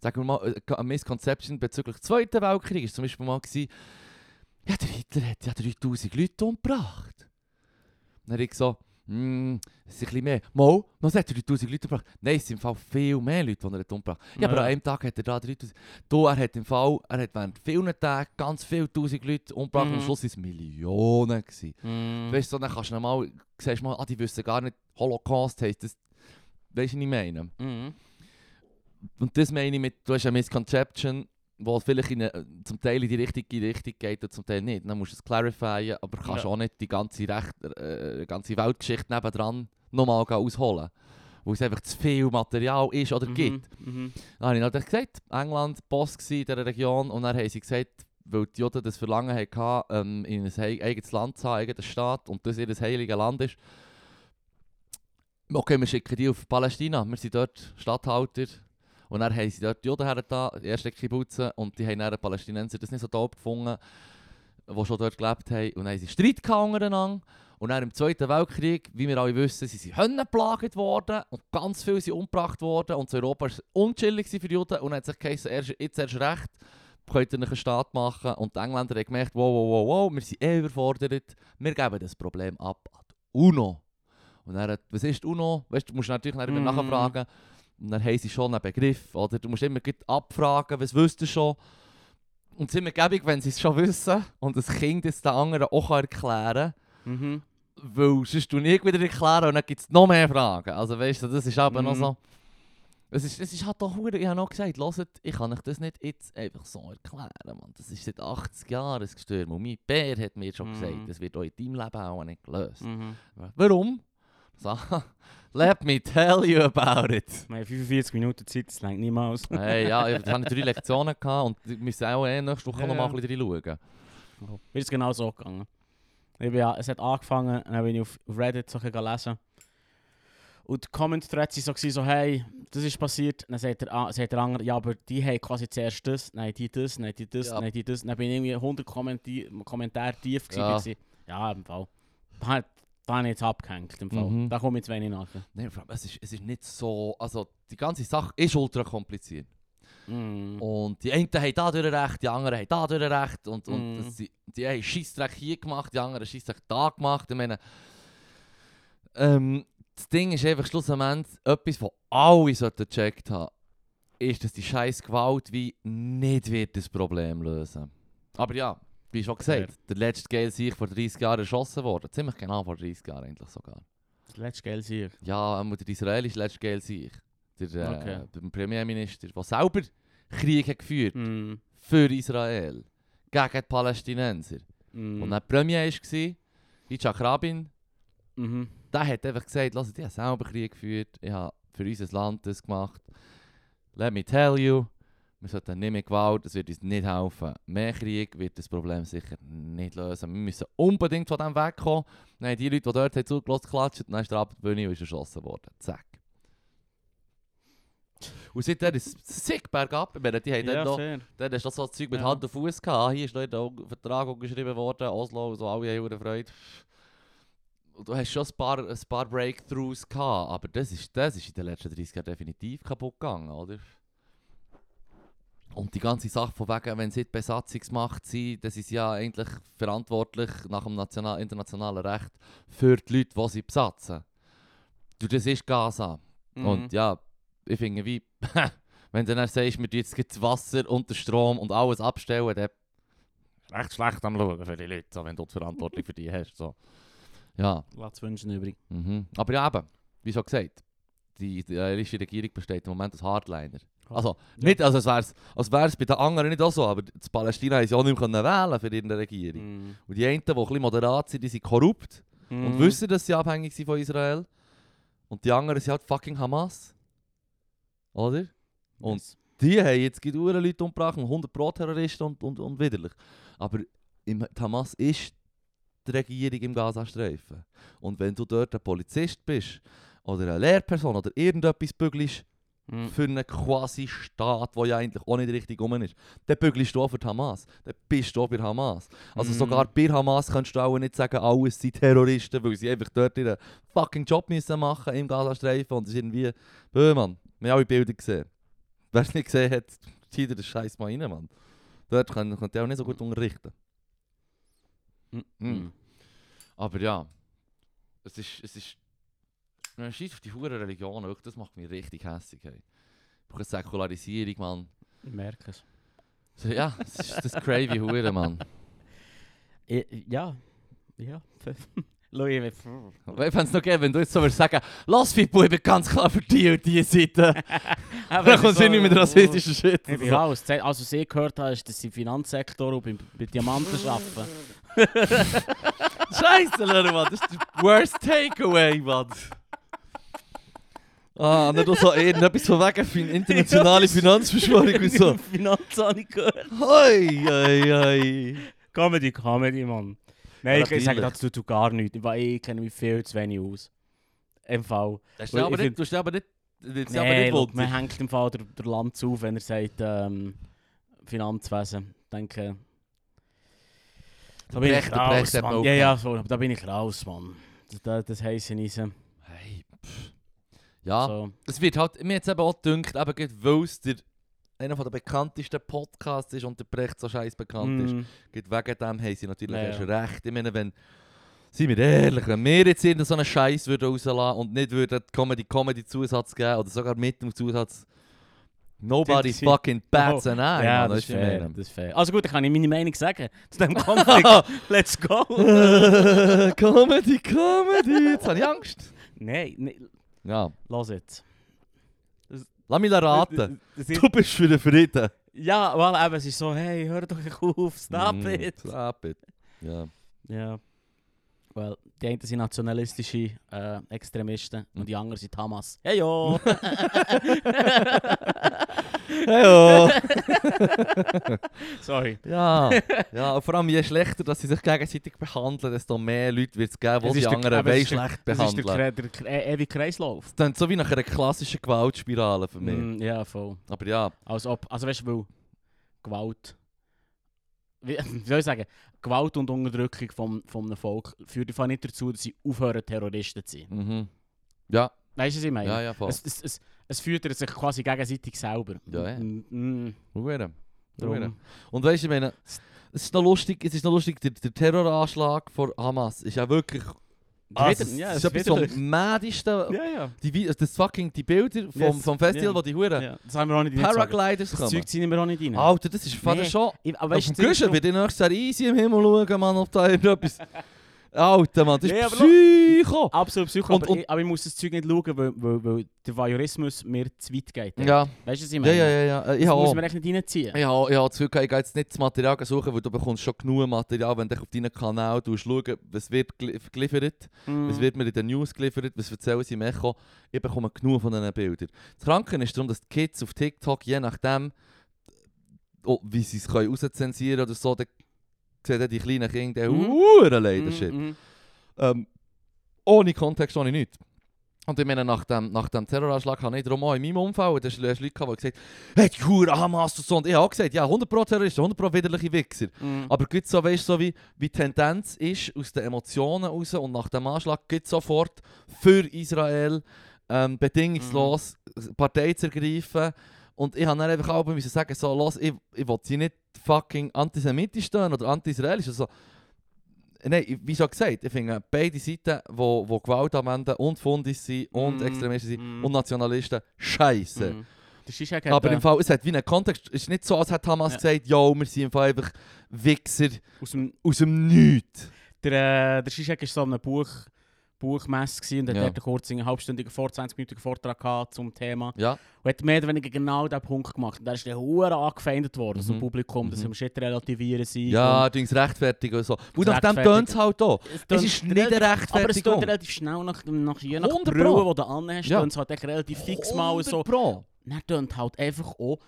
sagen wir mal, eine Misconception bezüglich des Zweiten Weltkriegs war zum Beispiel mal gewesen, ja, der Hitler hat ja dreitausend Leute umgebracht. Dann habe ich gesagt, Mm, es ist ein bisschen mehr. Mal, was hat er dreitausend Leute gebracht? Nein, es sind im Fall viel mehr Leute, die er hat umgebracht. Ja, ja, aber an einem Tag hat er da dreitausend. Da, er hat im Fall, er hat während vielen Tagen ganz viele tausend Leute umgebracht. Mhm. Und am Schluss waren es Millionen. Mhm. Weißt du, dann kannst du mal, sagst mal, ah, die wissen gar nicht, Holocaust heisst das. Weißt du, was ich meine? Mhm. Und das meine ich mit, du hast eine Misconception, die vielleicht in eine, zum Teil in die richtige Richtung geht und zum Teil nicht. Dann musst du es clarifyen, aber kannst ja auch nicht die ganze, Recht, äh, ganze Weltgeschichte nebendran nochmal ausholen. Weil es einfach zu viel Material ist oder mhm, gibt. Mhm. Dann habe ich natürlich gesagt, England war Boss in dieser Region und dann haben sie gesagt, weil die Juden das Verlangen hatten, in ein eigenes Land zu haben, einen eigenen Staat und das ihr heiliges Land ist. Okay, wir schicken die auf Palästina, wir sind dort Statthalter. Und dann haben sie dort die Juden hergetan, die ersten Kibbutzen, und die haben dann die Palästinenser das nicht so toll gefunden, die schon dort gelebt haben. Und dann haben sie Streit untereinander. Und dann im Zweiten Weltkrieg, wie wir alle wissen, sind sie Hunden geplagt worden und ganz viele sind umgebracht worden. Und zu Europa war es unschillig für die Juden. Und dann hat sich geheißen, jetzt erst recht, könnt ihr einen Staat machen. Und die Engländer haben gemerkt, wow, wow, wow, wow, wir sind eh überfordert, wir geben das Problem ab an die UNO. Und dann, was ist die UNO? Weißt, du musst natürlich nachher mm. nachfragen. Und dann haben sie schon einen Begriff, oder? Du musst immer abfragen, was wüsst ihr schon. Und es ist immer gäbig, wenn sie es schon wissen und das Kind es den anderen auch erklären kann. Mhm. Weil sonst du nicht wieder erklären und dann gibt es noch mehr Fragen. Also weißt du, das ist aber mhm. noch so... Es ist, es ist halt auch verdammt, ich habe noch gesagt, hört, ich kann euch das nicht jetzt einfach so erklären, Mann. Das ist seit achtzig Jahren ein Gestürm. Und mein Bär hat mir schon mhm. gesagt, das wird auch in deinem Leben auch nicht gelöst. Mhm. Warum? So, let me tell you about it. Wir haben fünfundvierzig Minuten Zeit, das reicht niemals. Hey, ja, jetzt habe ich drei Lektionen gehabt und wir müssen auch eh nächste Woche ja, noch mal ein bisschen reinschauen. Mir ist es genau so gegangen. Ich bin, es hat angefangen, dann bin ich auf Reddit so gelesen. Und die Comment-Threads waren so, so, hey, das ist passiert. Dann sagt der, sagt der andere, ja, aber die haben quasi zuerst das, nein, die das, nein, die das, ja. nein, die das. Dann bin ich irgendwie hundert Kommentare, Kommentare tief gewesen. Ja, im Fall. Ja, da habe ich jetzt abgehängt, im Fall. Mhm. Da komme ich zu wenig nach. Nein, es ist, es ist nicht so... Also, die ganze Sache ist ultra kompliziert. Mm. Und die einen haben dadurch recht, die anderen haben dadurch recht. Und, und mm. das, die, die einen Scheissdreck hier gemacht, die anderen Scheissdreck da gemacht. Ich meine... Ähm, das Ding ist einfach schlussendlich etwas, was alle sollten gecheckt haben, ist, dass die scheiß Gewalt wie nicht wird das Problem lösen. Aber ja... Wie schon gesagt, ja. der letzte Gelsieg vor dreißig Jahren erschossen worden. Ziemlich genau vor dreißig Jahren eigentlich sogar. Der letzte Gelsieg? Ja, der israelische letzte Gelsieg. Der, okay. äh, der Premierminister, der selber Krieg hat geführt mm. für Israel, gegen die Palästinenser. Mm. Und der Premier war, Yitzhak Rabin, mhm. der hat einfach gesagt, lass, ich habe selber Krieg geführt, ich habe für unser Land das gemacht. Let me tell you. Wir sollten nicht mehr Gewalt, das wird uns nicht helfen. Mehr Krieg wird das Problem sicher nicht lösen. Wir müssen unbedingt von dem wegkommen. Nein, die Leute, die dort zugelassen klatschen, dann ist der Abendbühne und erschossen worden. Zack. Und seitdem ist es sick bergab. Ich meine, die haben ja, noch, dann hast du so ein Zeug mit ja. Hand und Fuß gehabt. Hier ist noch ein Vertrag geschrieben worden, Oslo und so, alle haben eine Freude. Du hast schon ein paar, ein paar Breakthroughs gehabt, aber das ist, das ist in den letzten dreißig Jahren definitiv kaputt gegangen, oder? Und die ganze Sache von wegen, wenn sie die Besatzungsmacht sind, das ist ja eigentlich verantwortlich nach dem national- internationalen Recht für die Leute, die sie besatzen. Du, das ist Gaza. Mhm. Und ja, ich finde wie, wenn du dann sagst, wir jetzt das Wasser und den Strom und alles abstellen, dann ist recht schlecht am Schauen für die Leute, so, wenn du die Verantwortung für die hast. So. Ja. Lass wünschen übrig. Mhm. Aber ja eben, wie schon gesagt, die israelische Regierung besteht im Moment als Hardliner. Also, nicht, also als wäre es bei den anderen nicht auch so, aber die Palästina ist ja auch nicht mehr wählen für ihre Regierung. Mm. Und die einen, die ein bisschen moderat sind, die sind korrupt mm. und wissen, dass sie abhängig sind von Israel. Und die anderen sind halt fucking Hamas. Oder? Und yes. die haben jetzt gedauert Leute umgebracht, hundert Pro-Terroristen und, und, und widerlich. Aber im, die Hamas ist die Regierung im Gazastreifen. Und wenn du dort ein Polizist bist, oder eine Lehrperson, oder irgendetwas bügelst, für einen quasi Staat, der ja eigentlich auch nicht richtig rum ist. Dann bügelst du auch für die Hamas. Dann bist du auch bei Hamas. Also mm. sogar bei Hamas kannst du auch nicht sagen, alles sind Terroristen, weil sie einfach dort ihren fucking Job müssen machen im Gazastreifen. Und das ist irgendwie... Bö, Mann. Wir haben alle Bilder gesehen. Wer es nicht gesehen hat, zieht den Scheiß mal rein, Mann. Dort könnt ihr auch nicht so gut unterrichten. Mm. Mm. Aber ja. Es ist... Es ist Scheiss auf die verdammte Religion, das macht mich richtig hässlich. Hey. Ich brauche eine Säkularisierung, Mann. Ich merke es. So, ja, das ist das crazy Hure, Mann. I, ja, ja. Louis, ich fände es noch geil, wenn du jetzt so würdest sagen, lass die Buben ganz klar für die und die Seite. Dann kommt sie nicht mit rassistischen Shit. Ich bin raus. Also, was ich gehört habe, ist, dass sie im Finanzsektor und bei, bei Diamanten arbeiten. Scheiße, Leute, Mann. Das ist der worst Takeaway, Mann. Ah, nicht so irgendetwas von wegen für eine internationale Finanzverschwörung und so. Finanzani gehört. Hoi, hoi, hoi. Comedy, Comedy, Mann. Nein, ja, ich sage dazu tut gar nichts, weil ich kenne mich viel zu wenig aus. Im Fall. Du hast aber nicht... Find... aber nicht, das nee, aber nicht look, man hängt im Fall der, der Lanz auf, wenn er sagt, ähm, Finanzwesen. Ich denke... Da bin Precht, ich raus, Mann. Ja, ja, so, aber da bin ich raus, Mann. Das, das heisst ja nicht. Hey, pfff. Ja, so. Es wird halt, mir jetzt eben auch gedacht, eben weil es der, einer der bekanntesten Podcasts ist und der Precht so scheiß bekannt mm. ist, geht wegen dem haben sie natürlich ja, erst ja. recht. Ich meine, wenn, seien wir ehrlich, wenn wir jetzt irgendeinen so einen Scheiß würden rauslassen und nicht würden Comedy Comedy Zusatz geben oder sogar mit dem Zusatz Nobody fucking bats an eye. Ja, das, das, ist fair, das ist fair. Also gut, dann kann ich meine Meinung sagen zu diesem Konflikt. Let's go! Comedy, Comedy, jetzt habe ich Angst. Nein, nein. Ja. Lass jetzt. Lass mich raten. Das, das du bist für den Frieden. Ja, weil eben, es ist so, hey, hör doch auf, stop mm, it. Stop it. Ja. Ja. Well, die einen sind nationalistische äh, Extremisten mm. und die anderen sind Hamas. Hey jo! Hey jo! Sorry. Ja. Ja, und vor allem je schlechter, dass sie sich gegenseitig behandeln, desto mehr Leute wird es geben, die die anderen der, schlecht behandeln. Das ist der, der, der ewige Kreislauf. Das klingt so wie nach einer klassischen Gewaltspirale für mich. Mm, ja, voll. Aber ja. Als ob, also weißt du, Gewalt... Wie, wie soll ich sagen? Gewalt und Unterdrückung vom, vom einem Volk führt einfach nicht dazu, dass sie aufhören, Terroristen zu sein. Mhm. Ja. Weißt du, was ich meine? Ja, ja, voll. Es, es, es, es führt sich quasi gegenseitig selber. Ja, ja. Mhm. Ruhe. Ruhe. Und weißt du, ich meine, es ist noch lustig, es ist noch lustig der, der Terroranschlag von Hamas ist ja wirklich... Also, das ja, ist etwas vom mädigsten. Ja, ja. Die, das fucking, die Bilder vom, yes. vom Festival, yeah. die Huren. Ja. Das haben wir auch nicht Paragliders kommen. Das Zeug ziehen wir auch nicht rein. Alter, das ist fast nee. Schon. Ich, aber auf dem Güschen wird ich nächstes Jahr easy im Himmel schauen, Mann, ob da irgendetwas... Alter, Mann, das ist nee, Psycho! Aber, absolut Psycho, und, und, aber ich muss das Zeug nicht schauen, weil, weil, weil der Voyeurismus mir zu weit geht. Ja. Weißt du, was ich meine? Ja, ja, ja. ja. Ich das muss man echt nicht reinziehen. Ich habe ja, das Gefühl, ich gehe jetzt nicht das Material suchen, weil du bekommst schon genug Material, wenn du auf deinen Kanal schaust, was wird geliefert, mm. was wird mir in den News geliefert, was erzählen sie mir. Ich bekomme genug von diesen Bildern. Das Kranke ist darum, dass die Kids auf TikTok, je nachdem, oh, wie sie es rauszensieren oder so, sehen die kleinen Kinder, der huere Leadership. Mm-hmm. Ähm, ohne Kontext, ohne nichts. Und ich meine, nach dem, nach dem Terroranschlag habe ich darum auch in meinem Umfeld, da hast du Leute gehabt, die gesagt haben, hey, die Hure, Hamas und so. Und ich habe auch gesagt, ja, hundert Prozent Terroristen, hundert Prozent widerliche Wichser. Mm. Aber es so, weißt, so wie, wie die Tendenz ist, aus den Emotionen raus und nach dem Anschlag gibt es sofort für Israel ähm, bedingungslos mm. Partei zu ergreifen. Und ich habe dann einfach auch müssen sagen, so, los, ich, ich will sie nicht fucking antisemitisch tun oder anti-israelisch. Also, nein, wie schon gesagt, ich finde beide Seiten, die wo, wo Gewalt anwenden und Fundis sind und mm, Extremisten sind mm. und Nationalisten, scheiße. Mm. Aber im Fall, es hat wie einen Kontext, es ist nicht so, als hat Hamas ja. gesagt, ja, wir sind einfach Wichser aus dem, aus dem Nichts. Der, äh, der Zizek war so an einem Buch, Buchmesse und hat ja. dort einen kurzen, halbstündigen, zwanzig-minütigen Vortrag gehabt zum Thema. Ja. Und hat mehr oder weniger genau diesen Punkt gemacht. Und da ist dann verdammt angefeindet worden, mhm. so Publikum, mhm. dass wir Shit relativieren sind. Ja, du bist rechtfertig und so. Und nachdem tönt es halt auch. Es ist nicht eine Rechtfertigung. Aber es tönt relativ schnell, nach, nach, je nach Brille, die du anhast, tönt es halt echt relativ fix mal und so. Pro. Dann tönt halt einfach auch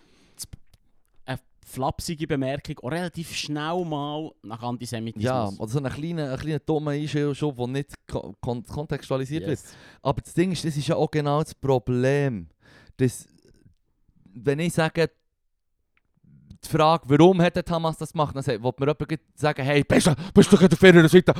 flapsige Bemerkung auch relativ schnell mal nach Antisemitismus. Ja, oder so also einen kleinen, kleinen dummen Einschub, der nicht kon- kon- kontextualisiert yes. wird. Aber das Ding ist, das ist ja auch genau das Problem. Das, wenn ich sage, die Frage, warum hat Hamas das gemacht, dann sagt, will mir jemand sagen, hey, bist du, bist du auf der Seite,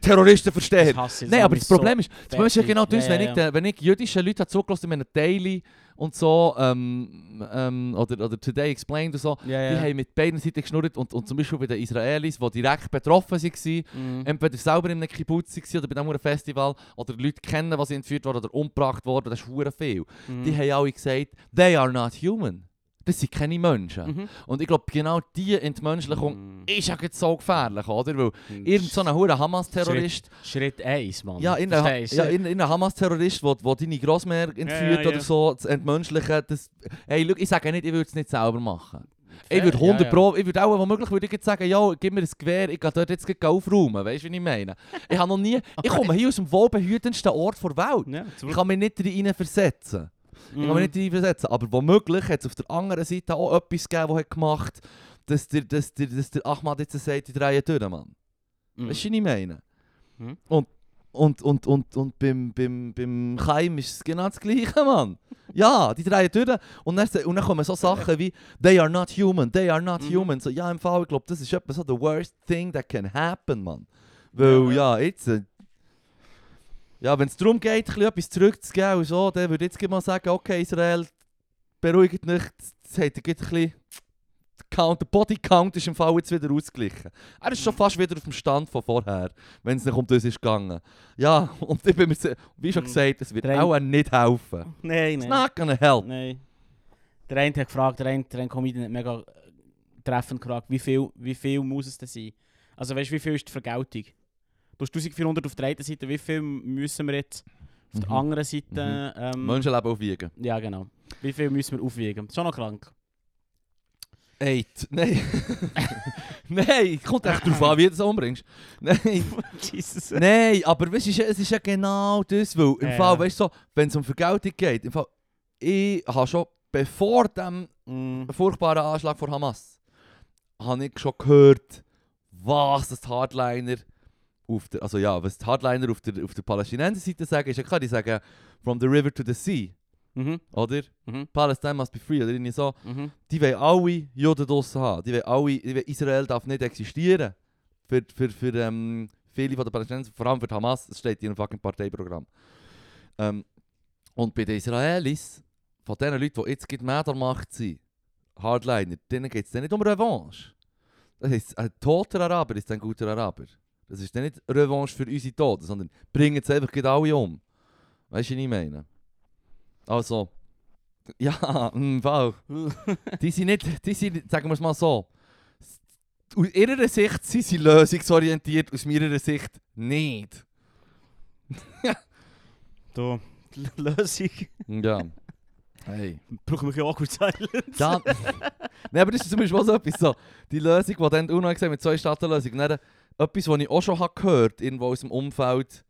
Terroristen verstehen. Nein, aber das Problem so ist, das ja genau das, ja, wenn, ja. Ich, wenn ich jüdische Leute zugelassen habe, in einem Daily und so, ähm, ähm, oder, oder Today Explained und so, ja, ja. die haben mit beiden Seiten geschnurrt und, und zum Beispiel bei den Israelis, die direkt betroffen waren, mhm. entweder selber in einem Kibbutz waren oder bei einem Festival, oder Leute kennen, die entführt wurden oder umgebracht wurden, das ist verdammt viel. Mhm. Die haben alle gesagt, they are not human. Das sind keine Menschen. Mhm. Und ich glaube, genau diese Entmenschlichung mhm. ist ja so gefährlich, oder? Weil mhm. irgend so ein verdammter Hamas-Terrorist... Schritt eins, Mann. Ja, in einem ja, ja. Hamas-Terrorist, der deine Grossmär entführt ja, ja, ja. oder so, das Entmenschliche... Das, hey, look, ich sage nicht, ich würde es nicht selber machen. Ich würde hundert ja, ja. Pro, ich würde auch womöglich würde ich sagen, ja, gib mir ein Gewehr, ich gehe dort jetzt aufräumen, weißt du, wie ich meine? Ich habe noch nie... Ich komme hier aus dem wohlbehütendsten Ort der Welt. Ja, ich kann mich nicht rein versetzen. Ich kann mich nicht einversetzen, aber womöglich hat es auf der anderen Seite auch etwas gegeben, das gemacht hat, dass der, dass der, dass der Ahmad jetzt sagt, die drehen durch, Mann. Mm. Weißt du, was ich meine? Mm. Und, und, und, und, und beim, beim, beim Chaim ist es genau das Gleiche, Mann. Ja, die drehen durch und dann, und dann kommen so Sachen wie «They are not human, they are not mm. human». So, ja, im Fall, ich glaube, das ist etwas so «the worst thing that can happen», Mann. Weil, ja, jetzt... Ja, wenn es darum geht, etwas zurückzugeben, so, dann würde ich jetzt mal sagen, okay, Israel, beruhigt nicht, jetzt hat er ein bisschen... Der Bodycount ist im Fall jetzt wieder ausgeglichen. Er ist schon fast wieder auf dem Stand von vorher, wenn es nicht um das ist gegangen. Ja, und ich bin mir sehr, wie schon gesagt, es wird Drei. auch nicht helfen. Nein, nein. It's not gonna help. Nein. Der eine hat gefragt, der eine, der eine Comedian hat mega treffend gefragt, wie viel, wie viel muss es denn sein? Also weißt du, wie viel ist die Vergeltung? Du hast eintausendvierhundert auf der einen Seite, wie viel müssen wir jetzt auf der mhm. anderen Seite... Mhm. Ähm, Menschenleben aufwiegen. Ja, genau. Wie viel müssen wir aufwiegen? Schon noch krank. Eight. Nein. Nein, kommt echt darauf an, wie du das umbringst. Nein. Jesus. Nein, aber weißt, es ist ja genau das, weil im äh, Fall, weißt du, so, wenn es um Vergeltung geht, im Fall, ich habe schon bevor dem mm. furchtbaren Anschlag von Hamas, habe ich schon gehört, was das Hardliner... Auf der, also ja, was die Hardliner auf der, auf der Palästinenserseite sagen, ist ja klar, die sagen «From the river to the sea», mhm. oder? Mhm. «Palestine must be free», oder irgendwie so. Mhm. Die wollen alle Juden draussen haben. Die wollen alle, die wollen, Israel darf nicht existieren. Für, für, für ähm, viele von den Palästinensern, vor allem für die Hamas, das steht in ihrem fucking Parteiprogramm. Ähm, und bei den Israelis, von den Leuten, die jetzt mehr der Macht sind, Hardliner, denen geht es nicht um Revanche. Das heisst, ein toter Araber ist ein guter Araber. Das ist dann nicht Revanche für unsere Toten, sondern bringen es einfach alle um. Weißt du, was ich meine? Also, ja, im Fall. Die sind nicht, die sind, sagen wir es mal so, aus ihrer Sicht sind sie lösungsorientiert, aus meiner Sicht nicht. Da, Lösung. Ja. Hey. Brauchen wir ja Awkward Silence? Ja. Nein, aber das ist zum Beispiel so etwas so. Die Lösung, die dann die UNO gesagt hat, mit Zwei-Staaten-Lösung. Etwas, was ich auch schon gehört habe, irgendwo aus dem Umfeld,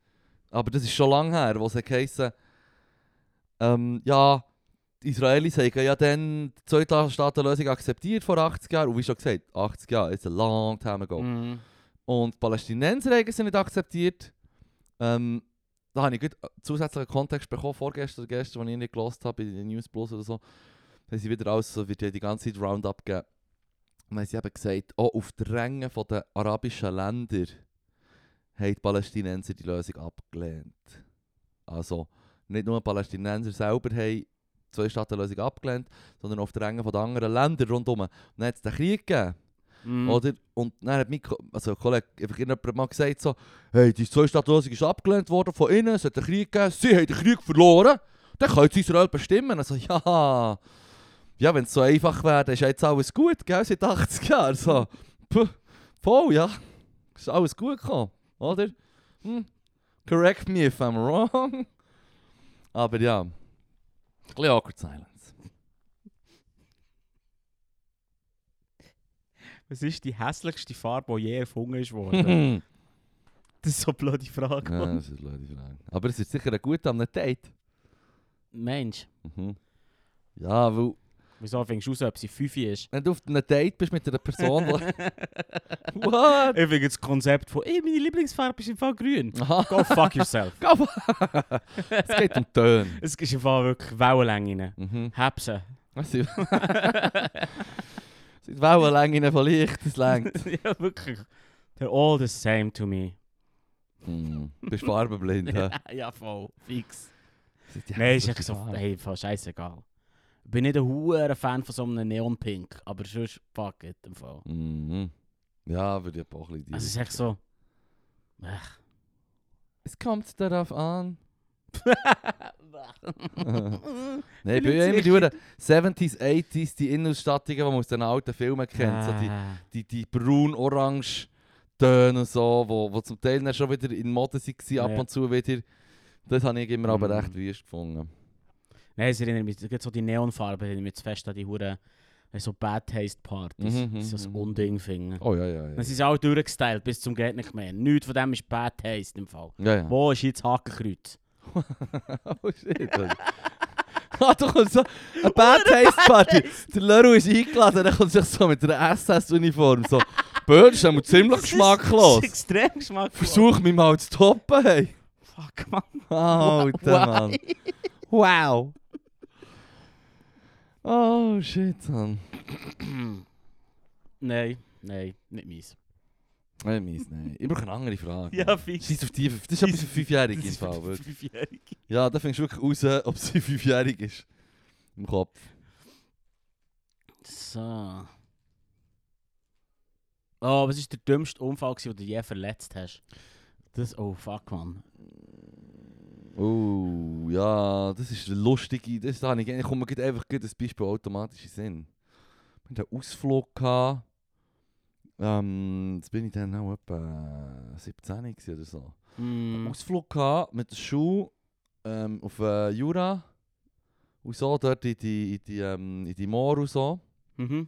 aber das ist schon lange her, wo es heisst, ähm, ja, die Israelis haben ja dann die Zwei-Staaten-Lösung akzeptiert vor achtzig Jahren, und wie schon gesagt, achtzig Jahre, it's a long time ago. Mm. Und die Palästinenser haben sie nicht akzeptiert. Ähm, da habe ich gut zusätzlichen Kontext bekommen, vorgestern oder gestern, als ich nicht gehört habe, in den News Plus oder so, dass sie wieder alles so, wird ja die ganze Zeit Roundup geben. Und sie haben gesagt, auch auf Drängen der arabischen Länder haben die Palästinenser die Lösung abgelehnt. Also nicht nur die Palästinenser selber haben zwei Staatenlösung abgelehnt, sondern auf Drängen der anderen Länder rundherum. Und dann hat es den Krieg gegeben. Mm. Oder? Und dann hat mein Ko- also, Kollege irgendjemand mal gesagt, so, hey, die Zwei-Staaten-Lösung ist abgelehnt worden von innen, es hat den Krieg gegeben, sie haben den Krieg verloren, dann können sie Israel bestimmen. Also ja... Ja, wenn es so einfach wäre, dann ist jetzt alles gut, gell, seit achtzig Jahren. So. Puh, voll, ja. Ist alles gut gekommen. Oder? Hm. Correct me if I'm wrong. Aber ja, ein bisschen awkward silence. Was ist die hässlichste Farbe, die je erfunden wurde? Das ist so eine blöde Frage. Ja, das ist eine blöde Frage. Aber es ist sicher ein guter an einem Date. Mensch. Mhm. Ja, weil... Wieso fängst du raus, ob sie fünf ist? Wenn du auf einem Date bist mit einer Person, die... What? Ich finde das Konzept von, ey, meine Lieblingsfarbe ist im Fall grün. Aha. Go fuck yourself. Go Es geht um Töne. Es ist im Fall wirklich Wellenlänge rein. Mhm. Hab sie. Was ist die Wellenlänge rein von Licht, das reicht. Ja, wirklich. They're all the same to me. Mm. Du bist farbenblind, ja, ja, voll. Fix. Nein, ist echt so... Hey, voll scheißegal. Ich bin nicht ein hoher Fan von so einem Neonpink, aber sonst fuck it im Fall. Mhm. Ja, würde ich auch ein bisschen... Also es ist echt so... Ach. Es kommt darauf an. Nein, ich bin ja immer durch siebziger, achtziger, die Innenausstattungen, die man aus den alten Filmen kennt. Ah. So die die, die braun-orange Töne und so, die wo, wo zum Teil dann schon wieder in Mode waren, ab ja. und zu wieder. Das habe ich immer mhm. aber recht wüst gefunden. Nein, es erinnert mich, so die Neonfarbe erinnert mich zu fest an die Huren, so Bad Taste Partys, mm-hmm, das ist so ein Unding finden. Oh ja, ja, ja. Dann sind sie alle durchgestylt bis zum geht nicht mehr. Nichts von dem ist Bad Taste im Fall. Ja, ja. Wo ist jetzt Hakenkreuz? Oh shit. Ah, da kommt so eine Bad Taste Party. Der Leru ist eingeladen, er kommt sich so mit einer S S-Uniform so. Böse, ist aber ziemlich geschmacklos. Extrem geschmacklos. Versuch mich mal zu toppen, hey. Fuck, Mann. Alter, Mann. Wow. Oh shit, Mann. Nein, nein, nicht meins. Nicht meins, nein. Ich brauche eine andere Frage. Ja, fix. Scheiß auf die, das ist etwas für Fünfjährige im Fall. Fünfjährige. Ja, da findest du wirklich raus, ob sie fünfjährig ist. Im Kopf. So. Oh, was war der dümmste Unfall, den du je verletzt hast? Das, oh fuck, Mann. Oh, ja, das ist lustig. Das habe ich, ich komme mir einfach das Beispiel automatisch in Sinn. Wir hatten einen Ausflug. Ähm, jetzt bin ich dann auch etwa siebzehn oder so. Mm. Einen Ausflug mit der Schule ähm, auf äh, Jura. Und so, dort in die, in die, ähm, in die Moor und so. Mhm.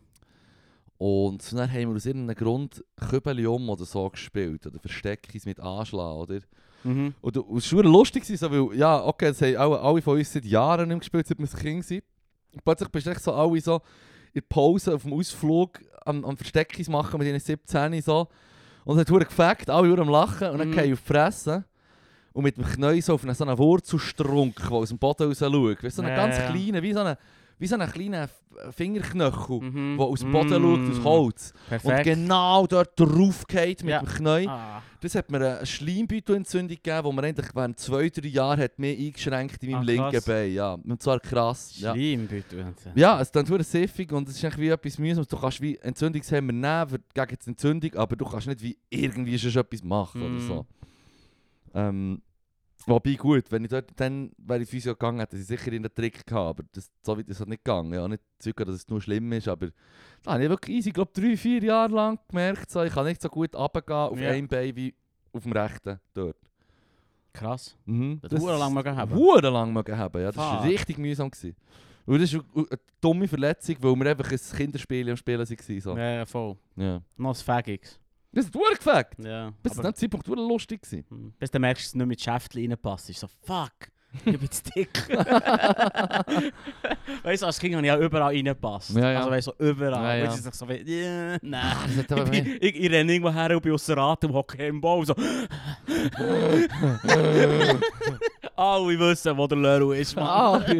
Und dann haben wir aus irgendeinem Grund Köbeli um oder so gespielt. Oder Versteckis mit Anschlag, oder? Mhm. Und es war schon lustig, so, weil, ja, okay, das haben alle, alle von uns seit Jahren nicht gespielt, seit wir ein Kind waren. Und plötzlich bist du echt so alle so in Pause auf dem Ausflug am, am Versteckis machen mit ihren siebzehn so. Und es hat verdammt gefackt, alle am Lachen und dann mhm. gehen auf die Fresse. Und mit dem Knie so auf einen, so einen Wurzelstrunk, der aus dem Boden raus schaut. Weißt, so einen ja, ganz ja. kleinen, wie so einen... Wie so einen kleinen Fingerknöchel, mm-hmm. der aus dem Boden mm-hmm. schaut, aus Holz. Perfekt. Und genau dort drauf geht mit ja. dem Knie. Ah. Das hat mir eine Schleimbeutelentzündung gegeben, die mir endlich während zwei, drei Jahren hat mir eingeschränkt in meinem Ach, linken krass. Bein. Ja. Und zwar krass. Schleimbeutelentzündung? Ja, ja, es tut sehr siffig und es ist wie etwas mühsam. Du kannst wie Entzündungshemmer nehmen gegen die Entzündung, aber du kannst nicht wie irgendwie schon etwas machen mm. oder so. Ähm, Wobei gut, wenn ich dort dann wäre ich Physio gegangen, hätte ich sicher in den Trick gehabt, aber das, so weit ist es nicht gegangen. Ja, nicht zügig, dass es nur schlimm ist, aber da habe ich wirklich easy, glaube drei, vier Jahre lang gemerkt, so, ich kann nicht so gut runtergehen auf ja. ein Bein wie auf dem rechten dort. Krass. Mhm. Das das lang mögen haben. Huren lang mögen haben, ja, das war richtig mühsam gewesen. Und das ist eine dumme Verletzung, weil wir einfach ein Kinderspiel am Spielen waren. So. Ja, voll. Ja. Noch ein Fagix. Das ist durchgefackt. Ja. Bis zu dem Zeitpunkt war es lustig. Mhm. Bis dann merkst du, dass es nicht mit Schäftchen reinpasst. So, fuck, ich bin jetzt dick. Weißt du, als Kind habe ich auch überall reingepasst. Ja, ja. Also weißt du, überall. Ja, ja. Weißt du, so, yeah, nein. Ich, ich, ich, ich renne irgendwo her und bin ausser Atem und hocke im Ball. So. Alle wissen, wo der Leru ist, Mann. Oh,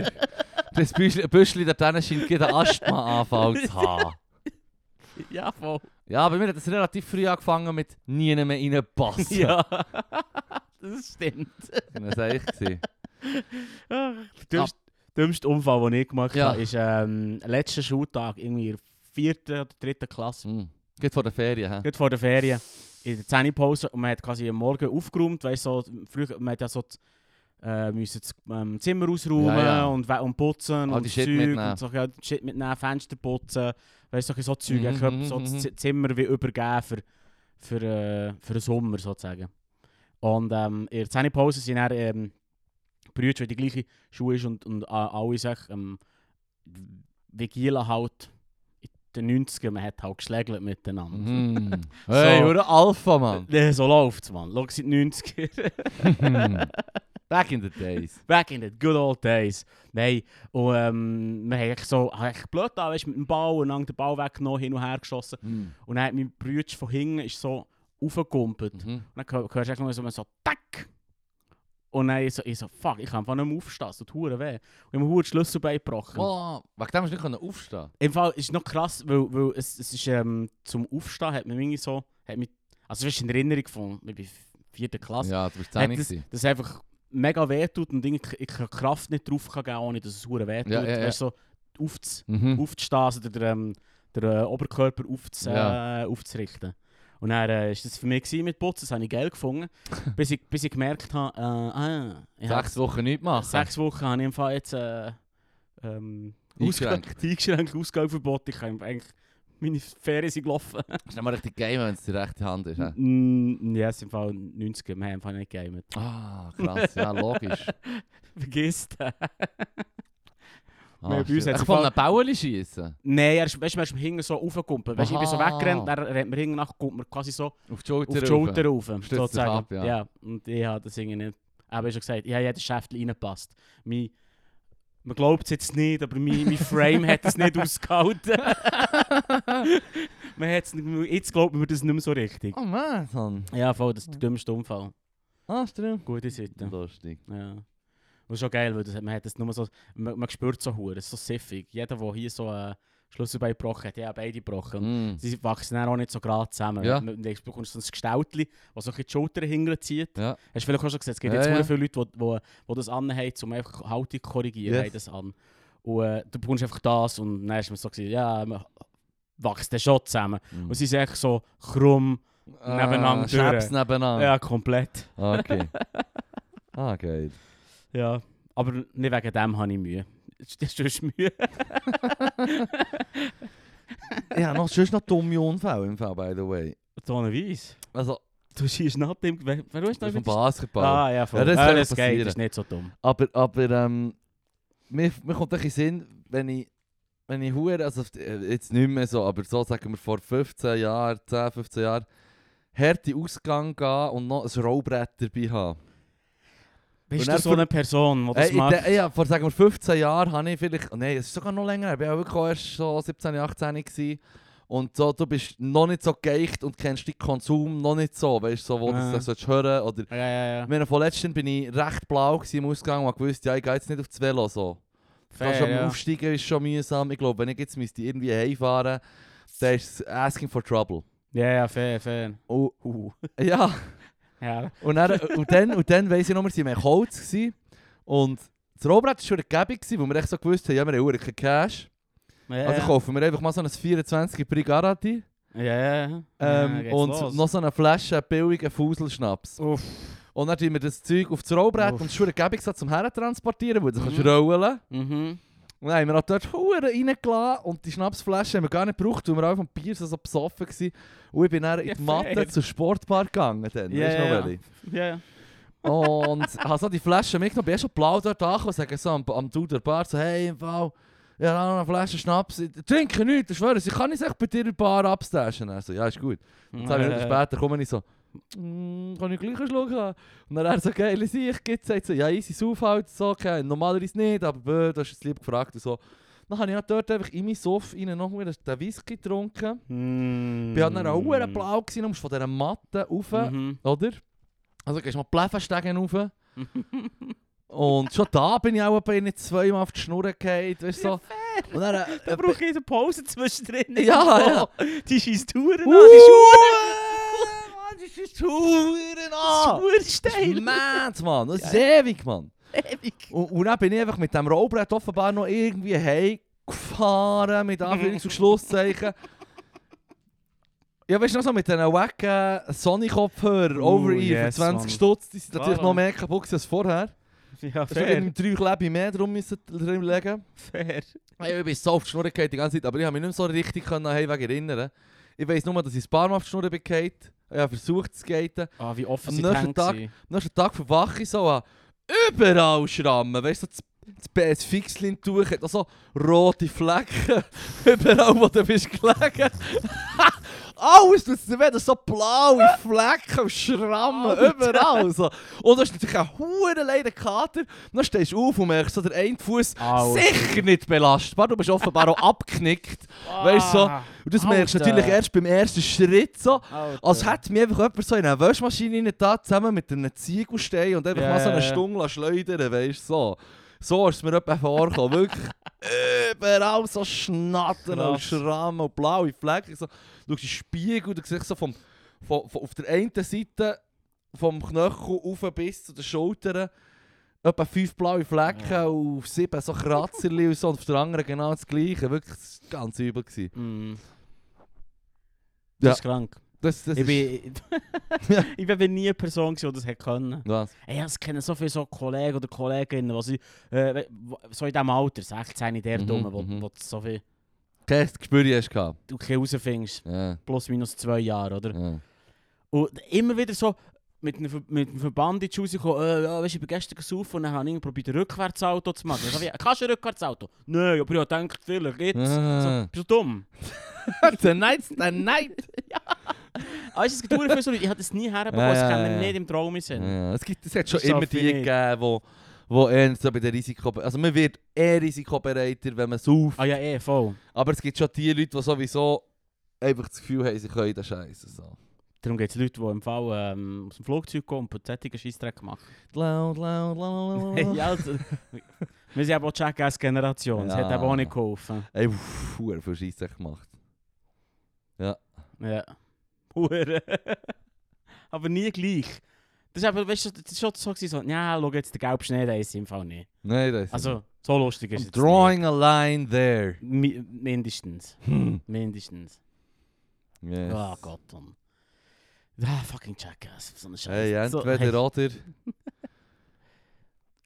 das Büschli da drinnen scheint einen Asthmaanfall zu haben. Ja, voll. Ja, bei mir hat es relativ früh angefangen mit «Nie mehr reinpassen». Ja, das stimmt. Das war echt. Der dümmste, dümmste Unfall, den ich gemacht ja. habe, ist ähm, letzten Schultag, irgendwie in der vierten oder dritten Klasse. Mhm. Geht vor der Ferien, hä? Geht vor der Ferien. In der Zehnerpause und man hat quasi am Morgen aufgeräumt, weißt so, früher, man hat ja so... Äh, müssen das ähm, Zimmer ausräumen ja, ja. Und, we- und putzen oh, und Shit mitnehmen, so, ja, Shit mitnehmen, Fenster putzen, weißt du, so Zeug. Mm-hmm, ich habe so mm-hmm. das Zimmer wie übergeben für, für, äh, für den Sommer sozusagen. Und ähm, in der Zähnepause sind dann ähm, Brüder, die in der gleichen Schule ist und, und äh, alle sich ähm, Vigila halt in den neunzigern, man hat halt geschlägelt miteinander. Mm. Hey, oder so, Alpha, Mann! Äh, so läuft's, Mann. Schau, seit den neunzigern. Back in the days. Back in the good old days. Nein, und ähm, wir haben so echt blöd da, weißt, mit dem Ball und dann den Ball weggenommen, hin und her geschossen. Mm. Und dann hat mein Brüder von hinten ist so raufgekumpelt. Mhm. Und dann hörst du so, so «Tack!» Und dann ich so, ich so «Fuck, ich kann einfach nicht mehr aufstehen, das tut verdammt weh.» Und ich habe mir das Schlüsselbein gebrochen. Oh, wegen dem hast du nicht aufstehen können? Im Fall ist es noch krass, weil, weil es, es ist ähm, zum Aufstehen hat man irgendwie so... Hat mich, also das ist in Erinnerung von ich bin vierten Klasse. Ja, du bist zehn das, das einfach mega weh tut und ich, ich kann Kraft nicht drauf geben, ohne dass es verdammt weh tut. Ja, ja, ja. Weißt du, so aufz, mhm. aufzustehen, also den, den, den, den Oberkörper aufz, ja. äh, aufzurichten. Und dann war äh, das für mich mit Putzen, das habe ich geil gefunden, bis ich, bis ich gemerkt habe, äh, ah, ich sechs Wochen nichts machen. Sechs Wochen habe ich im Fall jetzt äh, ähm, eingeschränkt Ausgabeverbot. Ich habe eigentlich meine Ferien sind gelaufen. Das ist nicht mal richtig gamen, wenn es die rechte Hand ist. Ja, mm, yes, im Fall neunziger, wir haben einfach nicht gamen. Ah, krass, ja, logisch. Vergiss das. Ah, ich kann einen Bauerli schiessen? Nein, er ist, weißt, man ist hinten so raufgekumpelt. Ich bin so weggerannt, dann rennt man hinten nach, kommt man quasi so auf die Schulter, auf die Schulter rauf. Stützt dich ab, ja. Ja. Und ich habe das irgendwie nicht... Aber ich habe schon gesagt, ich habe jedes Schäftchen reingepasst. Mein, man glaubt es jetzt nicht, aber mein, mein Frame hat es nicht ausgehalten. man hat's, jetzt glaubt man das nicht mehr so richtig. Oh man, Mann. Ja, voll, das ist der dümmste Unfall. Ah, stimmt. Gute Seite. Lustig. Ja. Das ist schon geil, weil das, man, hat das nur so, man, man spürt so Huren, es ist so siffig. Jeder, der hier so ein äh, Schlüsselbein gebrochen hat, ja beide gebrochen. Mm. Sie wachsen dann auch nicht so gerade zusammen. Ja. Man, du bekommst so ein Gestaltchen, das so ein bisschen die Schulter hinterzieht. Ja. Hast du vielleicht auch schon gesehen, es gibt ja, jetzt ja. viele Leute, die, die, die das anhaben, um einfach Haltung zu korrigieren. Yes. Haben das an. Und äh, du bekommst einfach das und dann ist man so gesagt, ja, man wächst dann schon zusammen. Mm. Und sie sind echt so krumm ah, nebeneinander. Schäbs nebeneinander. Ja, komplett. Okay. Ah, geil. Ja, aber nicht wegen dem habe ich Mühe. Das ist Mühe. Ja, noch, sonst noch dumme Unfälle im Fall, by the way. Tonnenweise. Also, du schießt nach dem... Wer, wer ist das? Vom Basketball. Ah, ja, voll. Ja, das ja, das geht, das ist nicht so dumm. Aber, aber ähm, mir, mir kommt ein Sinn, wenn ich... Wenn ich huere, also jetzt nicht mehr so, aber so sagen wir vor fünfzehn Jahren, zehn, fünfzehn Jahren, harte Ausgang gehen und noch ein Rollbrett dabei haben. Bist du so eine Person, die das macht? Ja, vor sagen wir, fünfzehn Jahren habe ich vielleicht... Oh nein, es ist sogar noch länger. Ich war wirklich erst so siebzehn, achtzehn gewesen. Und so, du bist noch nicht so geeicht und kennst den Konsum noch nicht so. Weißt du, so, wo ja. du das hören oder ja, ja, ja. Vorletzten war ich recht blau im Ausgang und wusste, ja, ich gehe jetzt nicht auf das Velo. So. Fair, schon ja. Aufsteigen ist schon mühsam. Ich glaube, wenn ich jetzt müsste irgendwie heimfahren, dann ist es asking for trouble. Ja, yeah, ja, fair, fair. Oh, uh. Ja. Ja. Und dann, und dann, und dann weiss ich noch, wir waren Holz und das Rollbrett war schon ergebig, weil wir echt so gewusst haben, ja, wir haben keinen Cash. Ja, also ja. Kaufen wir einfach mal so ein vierundzwanziger Brigarati. Ja, ja. Ähm, ja und los. Noch so eine Flasche billigen Fuselschnaps. Uff. Und dann tun wir das Zeug auf das Rollbrett Uff. Und es war schon ergebig so zum Herentransportieren, weil du mhm. kannst rollen. Mhm. Und dann haben wir auch dort Huren reingelassen und die Schnapsflasche haben wir gar nicht gebraucht, weil wir alle vom Bier so besoffen waren. Und ich bin dann in die Matte zur Sportbar gegangen. Dann. Yeah, weißt du noch, yeah. Yeah. Und habe so die Flasche mitgenommen, bin schon blau dort angekommen und sage so am, am Duder Bar so, hey, wow, ich habe noch eine Flasche Schnaps. Trinke nichts, ich schwöre, ich kann nicht bei dir in die Bar abstashen. Er so, ja, ist gut. Und zwei Minuten später komme ich so, Mm, kann ich gleich einen Schluck haben? Und dann hat er so geile Sicht gesagt, so, ja, easy Sauf halt, so, okay, normalerweise nicht, aber bö, du hast es lieb gefragt und so. Dann habe ich halt dort einfach in meinen Sof rein noch den Whisky getrunken. Mm. Ich war dann auch sehr blau, gewesen, du musst von dieser Matte rauf, mm-hmm. oder? Also gehst du mal die Pläfenstegen rauf. Und schon da bin ich auch nicht zweimal auf die Schnurren gefallen, weißt du, so. Und dann, äh, da brauche ich eine Pause zwischendrin. Ja, ja. Die scheisst Huren an, die Schuhe. Das ist Schuhren an! Das ist Hurensteil! Das ist mad, Mann! Das ist ja. ewig, Mann! Ewig! Und, und dann bin ich einfach mit dem Rollbrett offenbar noch irgendwie heimgefahren, mit Anführungs- und Schlusszeichen. Ja, weißt du noch so, mit diesen wacken Sony-Kopfhörern, uh, Over-Ear, yes, zwanzig Stutz, die sind natürlich noch mehr kaputt als vorher. Ja, fair. Ich musste drei Klebe mehr drum legen. Fair. Ich bin so auf die Schnurren gehalten die ganze Zeit, aber ich konnte mich nicht mehr so richtig daran erinnern. Ich weiss nur, dass ich ein paar Mal auf die Schnur bin gefallen. Ich habe versucht zu skaten. Ah, wie offen sie dran waren. Am nächsten Tag verwache ich so an überall Schrammen. Weißt du, so das Fixlin-Tuch hat noch so rote Flecken überall, wo du bist gelegen. Alles tut es nicht weh, so blaue Flecken und Schrammen, oh, überall. So. Und du hast natürlich einen huere leiden Kater. Dann stehst du auf und merkst, so der eine Fuß oh, sicher nicht belastbar. Du bist offenbar auch abgenickt. Oh, weißt, so. Und das merkst du natürlich erst beim ersten Schritt. So. Oh, als hätte mich einfach jemand so in eine Waschmaschine reingetan, zusammen mit einem Ziegelstein und einfach yeah. mal so eine Stunde schleudern, weißt du. So. So ist es mir etwa vorgekommen. Wirklich überall so Schnattern Krass. Und Schrammen und blaue Flecken. So, du schaust in den Spiegel und du siehst so vom, vom, vom, auf der einen Seite vom Knöchel rauf bis zu den Schultern etwa fünf blaue Flecken ja. und sieben so Kratzerli und so. Und auf der anderen genau das Gleiche. Wirklich, das war ganz übel. Mm. Das ja. ist krank. Das, das ich, bin, ja. ich bin nie eine Person, die das konnte. Was? Ey, ich kenne so viele so Kollegen oder Kolleginnen, die äh, so in diesem Alter, sechzehn, der Dumme, mm-hmm, wo, mm-hmm. wo du so viel... Kein Gespür hast gehabt. Du herausfindest. Yeah. Plus minus zwei Jahre, oder? Yeah. Und immer wieder so mit einem, mit einem Verband in die Schuhe gekommen, äh, ja, weißt, ich bin gestern gesaufen und dann habe ich probiert, ein Rückwärtsauto zu machen. Ich, kannst du ein Rückwärtsauto? Nein, aber ich denke, vielleicht geht's. Yeah. So, bist du dumm? Tonight, tonight! Ja. Ah, es gibt viele Leute, ich habe das nie herbekommen, ja, das kann man ja, ja. nicht im Traum sind. Ja, es, gibt, es hat schon immer die gegeben, wo, wo eher so bei der Risiko... Also man wird eher risikobereiter, wenn man sauft. Ah ja, eh, voll. Aber es gibt schon die Leute, die sowieso einfach das Gefühl haben, sie können den Scheiß. So. Darum gibt es Leute, die im Fall ähm, aus dem Flugzeug kommen und solchen Scheissdreck machen. Laut, laut, laut, laut. Ja, also, wir sind eben auch die Jackass-Generation, das ja. hat eben auch nicht geholfen. Ey, uff, viel Scheissdreck gemacht. Ja. Ja. Aber nie gleich. Das war schon so, so, ja, schau jetzt, der gelbe Schnee, der ist im Fall nicht. Nein, das ist Also, nicht. So lustig ist es drawing nicht. A line there. Mi- mindestens. Hm. Mindestens. Yes. Oh Gott, Mann. Ah, fucking Jackass. So eine Scheiße. Hey, entweder so, oder.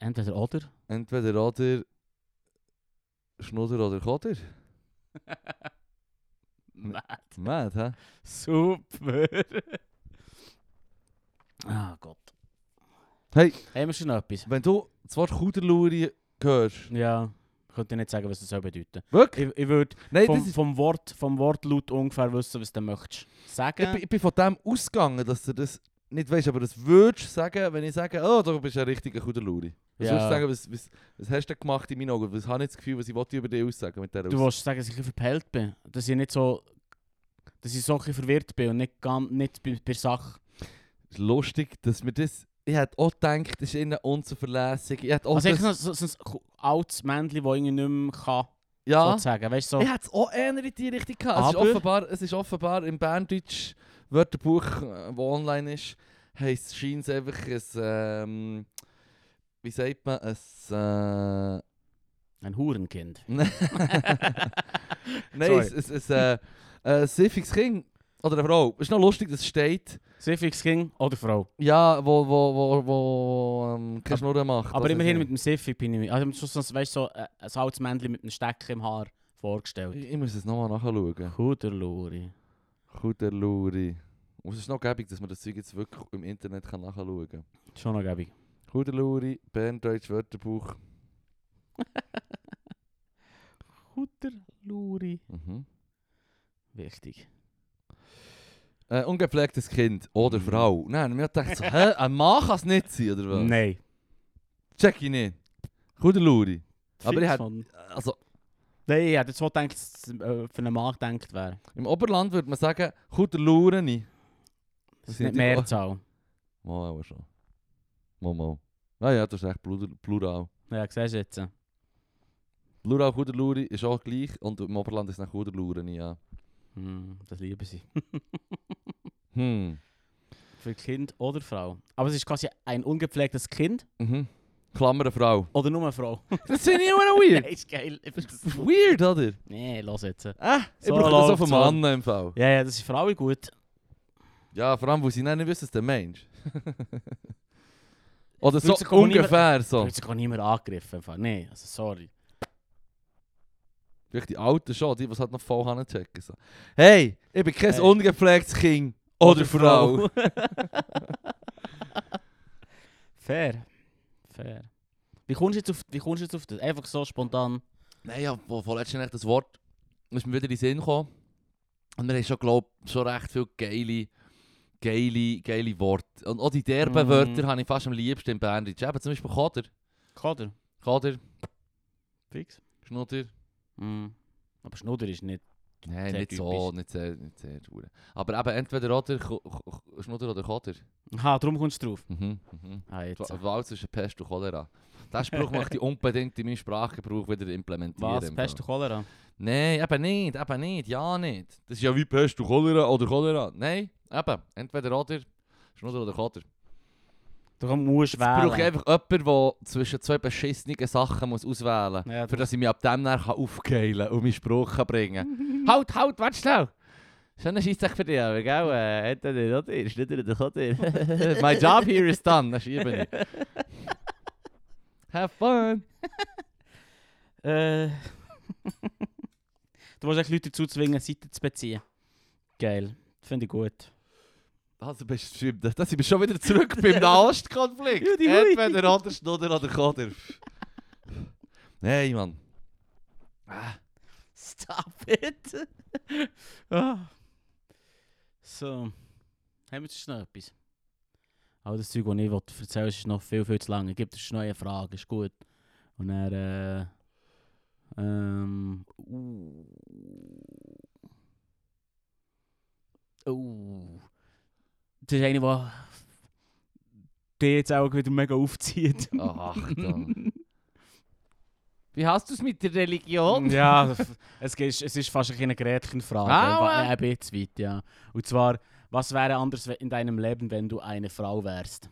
Entweder oder? Entweder oder. Schnudder oder Kotter. Mad. Mad, hä? Super! Ah Gott. Hey, haben wir schon noch etwas? Wenn du das Wort Kuderluri hörst... Ja, ich könnte nicht sagen, was das so bedeutet. Wirklich? Ich, ich würde vom, vom Wort, vom Wortlaut ungefähr wissen, was du möchtest. Sagen? Ich, ich bin von dem ausgegangen, dass du das nicht weißt, aber das würdest sagen, wenn ich sage, oh, du bist ein richtiger Kuderluri. Was ja. sagen, was, was, was hast du gemacht in meinen Augen? Was habe ich das Gefühl, was ich über dich aussagen mit dieser Du Aussage? Willst sagen, dass ich verpellt bin. Dass ich nicht so... Dass ich so ein bisschen verwirrt bin und nicht, ganz, nicht bei der Sache. Es ist lustig, dass mir das... Ich hätte auch gedacht, das ist innen unzuverlässig. Ich hätte auch also das... Also so, so ein altes Männchen, das ich nicht mehr kann. Ja. Sozusagen. Weißt, so. Ich hätte es auch eher in die Richtung gehabt. Aber... Es ist offenbar, es ist offenbar im Berndeutsch Wörterbuch, das online ist, heisst es scheint einfach ein... Ähm, Wie sagt man es? Äh... Ein Hurenkind. Nein, es ist ein äh, siffiges Kind oder eine Frau. Es ist noch lustig, dass es steht. Siffiges Kind oder Frau. Ja, wo, wo, wo, wo ähm, keine Schnurren macht. Aber immerhin mit dem Siffi bin ich... Also, weißt du, so ein altes Männchen mit einem Stecker im Haar vorgestellt. Ich, ich muss es nochmal nachschauen. Kuderluri. Kuderluri. Und es ist noch gäbig, dass man das Zeug jetzt wirklich im Internet kann nachschauen kann. Schon noch gäbig. Kuderluri, Berndeutsch Wörterbuch. Kuderluri. Mhm. Wichtig. Äh, ungepflegtes Kind oder mhm. Frau. Nein, mir dachte so, hä, ein Mann kann es nicht sein, oder was? Nein. Check ich nicht. Kuderluri. Aber ich hätte... Also... Nein, ich hätte so gedacht, dass es für einen Mann gedacht wäre. Im Oberland würde man sagen, Kuderlureni. Das, das ist nicht Mehrzahl. Mal aber schon. Mal, mal. Ah ja, das ist echt Plural. Ja, siehst du jetzt. Plural Kuderluri ist auch gleich und im Oberland ist es Kuderlureni, ja. Hm, das lieben sie. Hm. Für Kind oder Frau. Aber es ist quasi ein ungepflegtes Kind. Mhm. Klammer eine Frau. Oder nur eine Frau. Das sind ja auch weird. Nein, ist geil. Das ist weird, oder? Nee, lass jetzt. Ah, ich so brauche das auch vom Mann im Fall. Ja, ja, das ist Frau gut. Ja, vor allem, weil sie nicht wissen, dass der Mensch. Oder so ungefähr so. Ich würde sogar niemand angegriffen. Nein, also sorry. Durch die Alten schon, die, die es halt noch voll hinchecken. So. Hey, ich bin kein hey. ungepflegtes Kind oder, oder Frau. Frau. Fair. Fair. Wie kommst du jetzt auf, wie kommst du jetzt auf das? Einfach so spontan? Nein, ja, vorletztens echt das Wort ist mir wieder in den Sinn gekommen. Und wir haben schon, glaube ich, schon recht viele geile, geile, geile Worte. Und auch die derben mm. Wörter habe ich fast am liebsten im Bandage. Eben zum Beispiel Kader. Kader? Kader. Fix. Schnudder. Mm. Aber Schnudder ist nicht Nein, sehr nicht typisch. so, nicht sehr, nicht sehr. Aber eben entweder oder, Schnudder oder Kader. Aha, darum kommst du drauf. Mhm, mhm. Ah, jetzt. Die Wahl zwischen Pest und Cholera. Diesen Spruch möchte ich unbedingt in meinem Sprachgebrauch wieder implementieren. Was? Pest und Cholera? Nein, eben nicht, eben nicht, ja nicht. Das ist ja wie Pest und Cholera oder Cholera. Nein, eben, entweder oder, Schnudder oder Kater. Du musst wählen. Ich brauche einfach jemanden, der zwischen zwei beschissenen Sachen muss auswählen muss, ja, für dass ich mich ab dem nach aufgeilen und meinen Spruch bringen kann. Halt, halt, warte schnell! Schöner Scheissdreck für dich, aber gell? Äh, entweder oder, Schnudder oder Kater. My job here is done, das schiebe ich. Have fun! äh. Du musst Leute dazu zwingen, Seiten zu beziehen. Geil. Finde ich gut. Also bestimmt. Da sind wir schon wieder zurück beim Nahostkonflikt. Entweder anders, Schnudder oder Kader. Nein, Mann. Ah. Stop it! oh. So. Haben wir jetzt noch etwas? All das Zeug, das ich wollte erzählen, ist noch viel, viel zu lange. Gibt es neue Fragen, ist gut. Und dann, äh, ähm, uh, uh. Das ist eine, die dich jetzt auch wieder mega aufzieht. Ach, dann. Wie hast du es mit der Religion? Ja, es ist, es ist fast eine Gretchenfrage. Ah, ein bisschen weit, ja. Und zwar... Was wäre anders in deinem Leben, wenn du eine Frau wärst?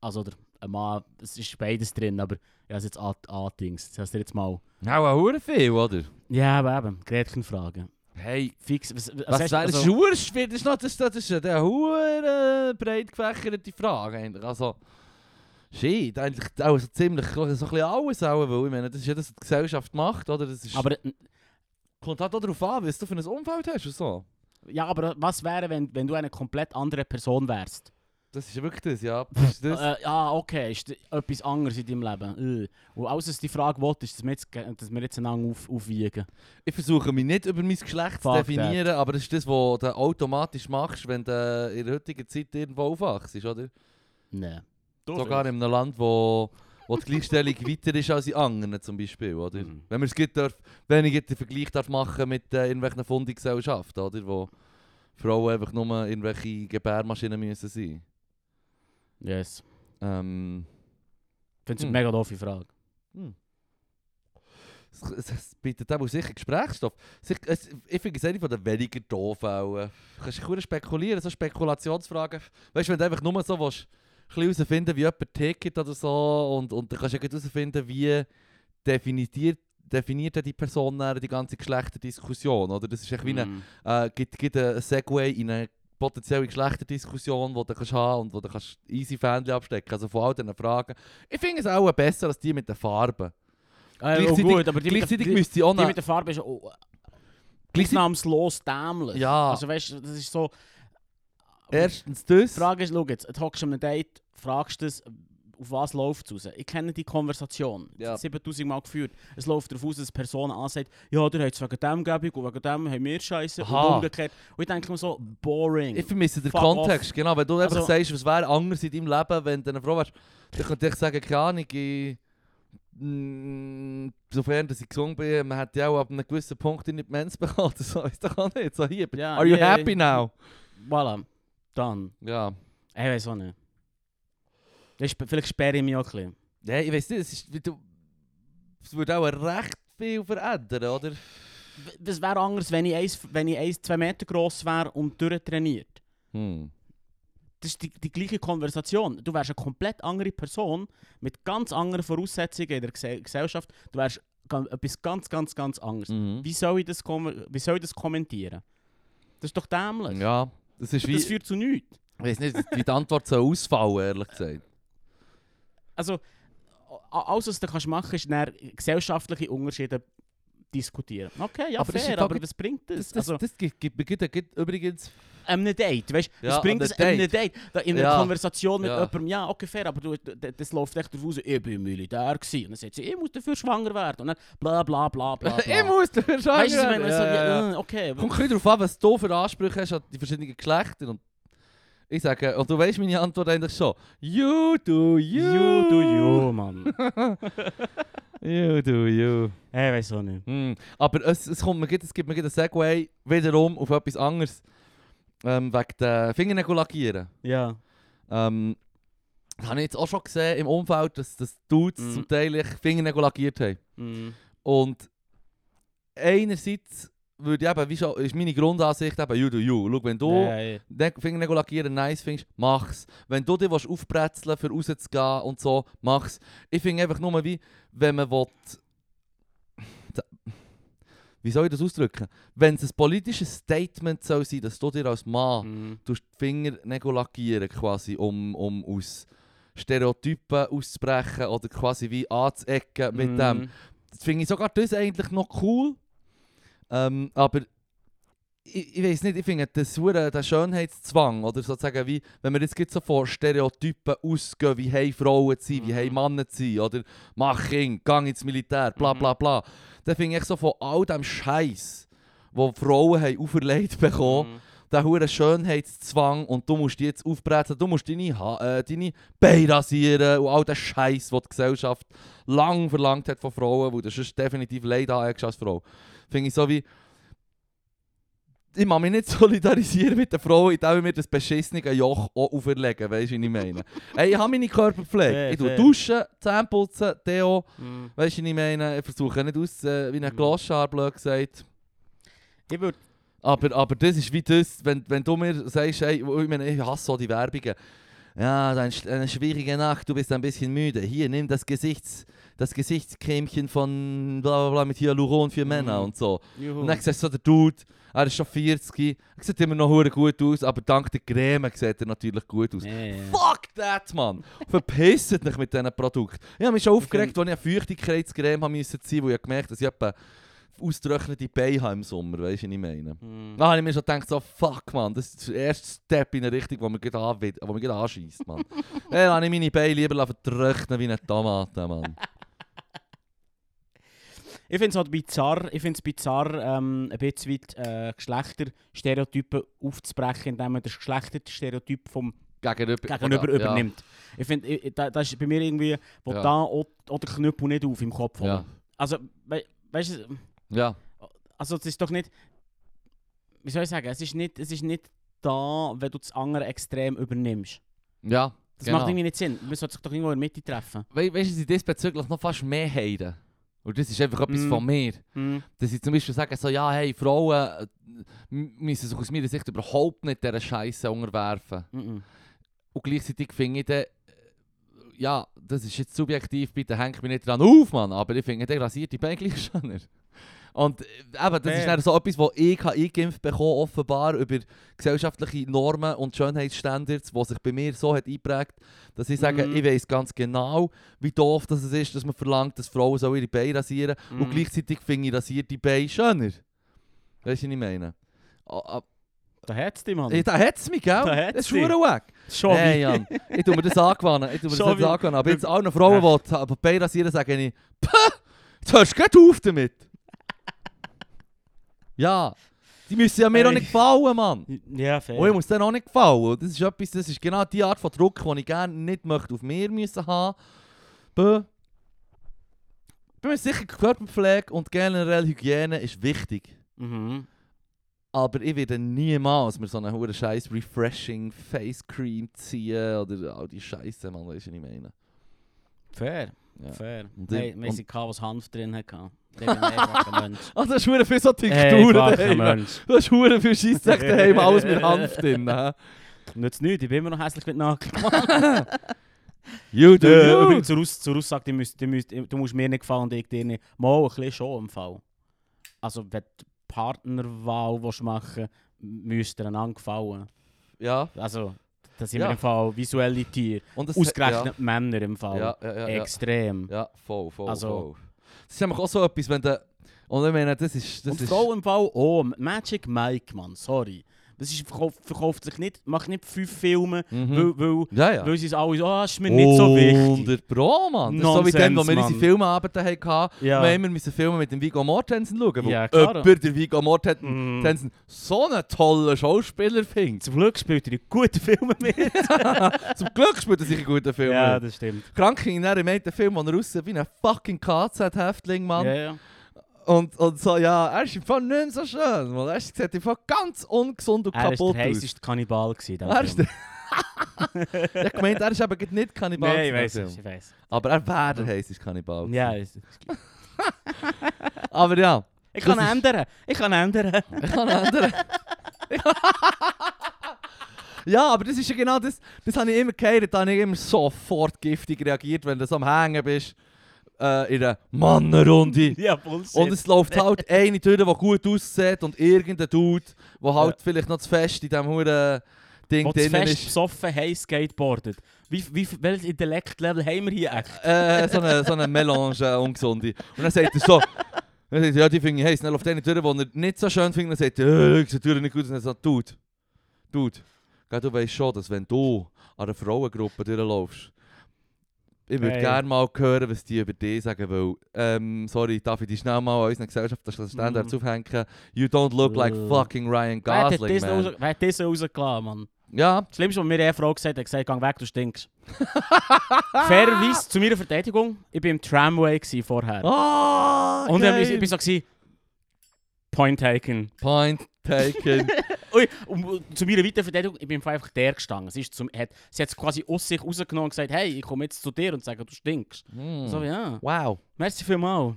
Also, oder ein Mann, es ist beides drin, aber ich habe es jetzt angedingst. Das hast du jetzt mal... Auch ein viel, oder? Ja, aber eben, Gretchenfragen. Hey, fix... Was, was hast, also, das ist verdammt schwierig, das ist, noch, das, das ist eine verdammt breit gefächerte Frage eigentlich. Also, shit, eigentlich also ziemlich, so ein bisschen alles auch, weil ich meine, das ist ja das, was die Gesellschaft macht, oder? Das ist, aber... Kommt auch darauf an, was du für ein Umfeld hast und so. Ja, aber was wäre, wenn, wenn du eine komplett andere Person wärst? Das ist wirklich das, ja. Ist das? äh, ja, okay, ist etwas anderes in deinem Leben. Und alles, was die Frage wollte, ist, dass wir jetzt, dass wir jetzt einander auf, aufwiegen. Ich versuche mich nicht über mein Geschlecht Fuck zu definieren, that. aber das ist das, was du automatisch machst, wenn du in der heutigen Zeit irgendwo aufwachst, oder? Nein. Sogar in einem Land, wo... Wo die Gleichstellung weiter ist als in anderen zum Beispiel, oder? Mhm. Wenn man es gibt, darf, wenn ich den Vergleich darf machen mit äh, irgendwelchen Fundgesellschaften, oder? Wo Frauen einfach nur irgendwelche Gebärmaschinen müssen sein. Yes. Ähm. Findest du hm. eine mega doofe Frage? Hm. Es, es, es bietet auch sicher Gesprächsstoff. Es, es, ich finde es eine von den weniger doofen auch. Du kannst dich spekulieren, so Spekulationsfragen. Weißt du, wenn du einfach nur so willst, ein bisschen herausfinden, wie jemand tickt oder so, und, und dann kannst du herausfinden, wie definiert, definiert die Person die ganze Geschlechterdiskussion, oder? Das ist echt wie mm. eine, äh, gibt, gibt ein Segway in eine potenzielle Geschlechterdiskussion, die du kannst haben und wo du kannst easy Fähnchen abstecken. Also von all diesen Fragen. Ich finde es auch besser als die mit den Farben. Äh, gleichzeitig oh gut, aber die gleichzeitig mit der, müsste die, auch die mit den Farben ist oh, ausnahmslos dämlich. Ja. Also weißt, das ist so... Erstens das. Die Frage ist, schau jetzt, du hockst an einem Date, fragst es, auf was läuft es raus? Ich kenne die Konversation, ja. siebentausend Mal geführt. Es läuft darauf aus, dass eine Person ansagt, ja, der hat es wegen dem Gebung und wegen dem haben wir Scheiße und umgekehrt. Und ich denke mir so, boring. Ich vermisse den Fuck Kontext, off. Genau. Wenn du einfach also, sagst, was wäre anders in deinem Leben, wenn du eine Frau wärst, dann könnte ich sagen, keine Ahnung, ich... Mm, sofern dass ich gesungen bin, man hat ja auch ab einem gewissen Punkt nicht die Mens bekommen. Das ist doch auch nicht so hier. Yeah, Are you yeah, happy yeah. now? Voilà. Dann. Ja. Ich weiß auch nicht. Vielleicht sperre ich mich auch ein bisschen. Ja, ich weiß nicht, es, ist, du, es würde auch recht viel verändern, oder? Das wäre anders, wenn ich eins bis zwei Meter gross wäre und durchtrainiert. Hm. Das ist die, die gleiche Konversation. Du wärst eine komplett andere Person mit ganz anderen Voraussetzungen in der Gse- Gesellschaft. Du wärst etwas ganz, ganz, ganz anderes. Mhm. Wie soll ich das kom- wie soll ich das kommentieren? Das ist doch dämlich. Ja. Das, ist wie, das führt zu nichts. Ich weiß nicht, wie die Antwort soll ausfallen, ehrlich gesagt. Also, alles, was du machen kannst, ist gesellschaftliche Unterschiede diskutieren. Okay, ja, aber fair, ist, aber was bringt das? Das, das, also, das gibt, gibt, gibt, gibt übrigens... Ein Date, weißt du? Ja, was bringt das? Ein Date. Da in einer ja. Konversation mit ja. jemandem, ja, okay, fair, aber du, das, das läuft echt darauf aus, ich bin Militär gewesen. Und dann sagt sie, ich muss dafür schwanger werden. Und dann bla bla bla bla. bla. Ich muss dafür schwanger weißt, werden. Weißt du, ja, ja. so, okay. Kommt ein bisschen darauf an, was du für Ansprüche hast an die verschiedenen Geschlechter. Und ich sage, und du weißt meine Antwort eigentlich schon. You do you. You do you, Mann. You do you. Hey, weiss auch nicht. Mm. Aber es, es, kommt, man gibt, es gibt mir einen Segway wiederum auf etwas anderes. Ähm, wegen den Fingernägel lackieren. Ja. Ähm, das habe ich jetzt auch schon gesehen im Umfeld, dass, dass Dudes mm. zum Teil Fingernägel lackiert haben. Mm. Und einerseits würde ich eben, wie schon, ist meine Grundansicht eben, you do you. Schau, wenn du nee. Fingernägel lackieren nice findest, mach's. Wenn du dich aufbrezeln willst, für rauszugehen und so, mach's. Ich finde einfach nur, wie, wenn man will... Wie soll ich das ausdrücken? Wenn es ein politisches Statement soll sein, dass du dir als Mann mm. die Fingernägel lackieren quasi, um, um aus Stereotypen auszubrechen oder quasi wie anzuecken mit mm. dem. Das finde ich sogar das eigentlich noch cool. Ähm, aber ich, ich weiß nicht, ich finde das der Schönheitszwang, oder sozusagen wie, wenn wir jetzt so vor Stereotypen ausgehen, wie hey Frauen zu sein, mhm. wie hey Männer zu sein, oder mach Kind, geh ins Militär, bla bla bla. Dann finde ich so von all dem Scheiß, den Frauen haben auferlegt bekommen, mhm. der hohe Schönheitszwang und du musst dich jetzt aufbrezeln, du musst deine, ha- äh, deine Beine rasieren und all den Scheiß, den die Gesellschaft lang verlangt hat von Frauen, wo du sonst definitiv Leid anhängst als Frau. Finde ich so wie... Ich mag mich nicht solidarisieren mit den Frauen, indem ich mir das beschissene Joch auch auferlegen, weisst du, was ich meine? Hey, ich habe meine Körperpflege. Hey, ich hey. dusche, Zähneputzen, Deo, mm. weisst du, was ich meine? Ich versuche nicht aus, äh, wie ein Glaschar, blöd gesagt. Ich würde... Aber, aber das ist wie das, wenn, wenn du mir sagst, hey, ich, meine, ich hasse so die Werbungen. Ja, eine schwierige Nacht, du bist ein bisschen müde. Hier, nimm das, Gesichts, das Gesichtscremchen von bla bla bla mit Hyaluron für Männer mhm. und so. Juhu. Und dann siehst du so, der Dude, er ist schon vierzig, er sieht immer noch verdammt gut aus, aber dank der Creme sieht er natürlich gut aus. Yeah. Fuck that, Mann! Verpisst euch mit diesen Produkten. Ich habe mich schon aufgeregt, als ich eine Feuchtigkeitscreme haben musste, wo ich gemerkt habe, dass ich etwa ausgetrocknete Beine habe im Sommer, weißt du, was ich meine? Mm. Da habe ich mir schon gedacht, so, fuck, man, das ist der erste Step in eine Richtung, wo man gerade anscheisst, man. Dann habe ich meine Beine lieber vertrocknen wie eine Tomate, man. Ich finde es halt bizarr, ich find's bizarr ähm, ein bisschen weit, äh, Geschlechterstereotypen aufzubrechen, indem man das Geschlechterstereotyp vom Gegenüber, Gegenüber ja, übernimmt. Ja. Ich finde, da, das ist bei mir irgendwie, wo ja. da oder der Knüppel nicht auf im Kopf ja. Also, we, weißt du... Ja. Also es ist doch nicht, wie soll ich sagen, es ist nicht, es ist nicht da, wenn du das andere Extrem übernimmst. Ja, das genau. macht irgendwie nicht Sinn. Man sollte sich doch irgendwo in der Mitte treffen. We- weißt du, sie diesbezüglich noch fast mehr haben. Und das ist einfach etwas mm. von mir. Mm. Dass sie zum Beispiel sagen, so, ja, hey, Frauen müssen sich aus meiner Sicht überhaupt nicht dieser Scheiße unterwerfen. Mm-mm. Und gleichzeitig finde ich dann, ja, das ist jetzt subjektiv, bitte hängt mich nicht dran auf, Mann, aber ich finde, der rasierte Beine gleich schöner. Und eben, das ist so etwas, das ich eingeimpft bekomme, offenbar über gesellschaftliche Normen und Schönheitsstandards, die sich bei mir so hat eingeprägt, dass ich sage, mm. ich weiss ganz genau, wie doof das ist, dass man verlangt, dass Frauen so ihre Beine rasieren mm. und gleichzeitig finde ich rasierte Beine schöner. Weißt du, was ich meine? Da hat's dich, Mann. Da hat's mich, gell? Da hat's das ist schon weg. Schon hey, Jan, ich tue mir das angewandt. Ich tue mir das jetzt angewandt. Aber jetzt allen Frauen, die die Beine rasieren, sage ich, Pah, jetzt hörst du gleich auf damit. Ja, die müssen ja mir hey. auch nicht gefallen, Mann. Ja, fair. Und ich muss denen auch nicht gefallen. Das ist etwas, das ist genau die Art von Druck, die ich gerne nicht möchte auf mir müssen haben. Bö. Bei mir ist sicher, Körperpflege und generell Hygiene ist wichtig. Mhm. Aber ich werde niemals mir so eine hure scheiß Refreshing Face Cream ziehen oder all die Scheiße, Mann, weißt du, was ich meine? Fair. Ja. Fair. Und hey, wir sind kein, was Hanf drin hatte. Ich bin ein einfacher Mensch. Also, das ist verdammt viel so Texturen daheim. Du hast verdammt viel Scheissdreck daheim, alles mit Hanf drin. Nützt nichts, ich bin immer noch hässlich mit Nagel. You do you. Übrigens, zur, Aus- zur Aussage, die müsst, die müsst, du musst mir nicht gefallen und ich dir nicht. Mal ein bisschen schon im Fall. Also, wenn du Partnerwahl machen willst, müsst ihr einander gefallen. Ja. Also, das sind ja. im Fall visuelle Tiere. Und das ausgerechnet ja. Männer im Fall. Ja, ja, ja, extrem. Ja, voll, voll, also, voll. Das ist auch so etwas, wenn du Und ich meine, das ist... Das und ist so im Fall oh, Magic Mike, Mann, sorry. Das ist, verkauft, verkauft sich nicht, macht nicht fünf Filme, mhm. weil, weil, ja, ja. weil sie es alles, ah, oh, ist mir nicht so wichtig. hundert Pro, Mann. Das ist so wie dem, wo wir unsere Filmearbeiten hatten, ja. wir immer Filme mit dem Viggo Mortensen schauen, weil ja, jemand den Viggo Mortensen mm. so einen tollen Schauspieler findet. Zum Glück spielt er in guten Filmen mit. Zum Glück spielt er sich in guten Filmen mit. Ja, das stimmt. Krank ging er in einem Film, wo er aussieht wie ein fucking K Z-Häftling, Mann. Ja, ja. Und, und so, ja, er ist im Fall nicht so schön, weil er sieht im Fall ganz ungesund und kaputt aus. Er war der heisseste Kannibal. Er ist der... ich meinte, er ist aber nicht Kannibal. Nein, ich weiss es, ich weiss. Aber er wäre der heisseste Kannibal. Ja, ich weiss aber ja. Ich kann ist... ändern, ich kann ändern. Ich kann ändern. Ja, aber das ist ja genau das, das habe ich immer gehört, da habe ich immer sofort giftig reagiert, wenn du so am Hängen bist. Äh, in einer Mannenrunde. Ja, Bullshit. Und es läuft halt eine Tür, die gut aussieht und irgendein Dude, der halt ja. vielleicht noch zu fest in diesem huren Ding drin ist. Fest besoffen, heiß skateboardet. Wie, wie, welches Intellekt-Level haben wir hier echt? Äh, so eine, so eine Melange, äh, ungesunde. Und dann sagt er so, dann sagt er, ja, die finde ich heiß. Dann läuft eine Tür, die er nicht so schön findet, dann sagt er, äh, diese Tür nicht gut. Und dann sagt er, Dude, Dude, du weißt schon, dass wenn du an einer Frauengruppe durchlaufst, ich würde hey. gerne mal hören, was die über dich sagen, weil, ähm, sorry, darf ich dich schnell mal an unseren gesellschaftlichen Standards mm. aufhängen? You don't look like fucking Ryan Gosling, man. Wer hat das rausgelassen, Mann? Ja. Das Schlimmste, was mir eine Frau gesagt hat, hat gesagt, geh weg, du stinkst. Fairerweise, zu meiner Verteidigung, ich war im Tramway vorher. Ah, oh, okay. Und ich, ich bin so gewesen, point taken. Point taken. Ui, um, zu meiner weiteren Verteidigung, ich bin einfach der gestanden. Sie, ist zum, hat, sie hat es quasi aus sich rausgenommen und gesagt, hey, ich komme jetzt zu dir und sage, du stinkst. Mm. So, ja. Wow. Merci vielmals.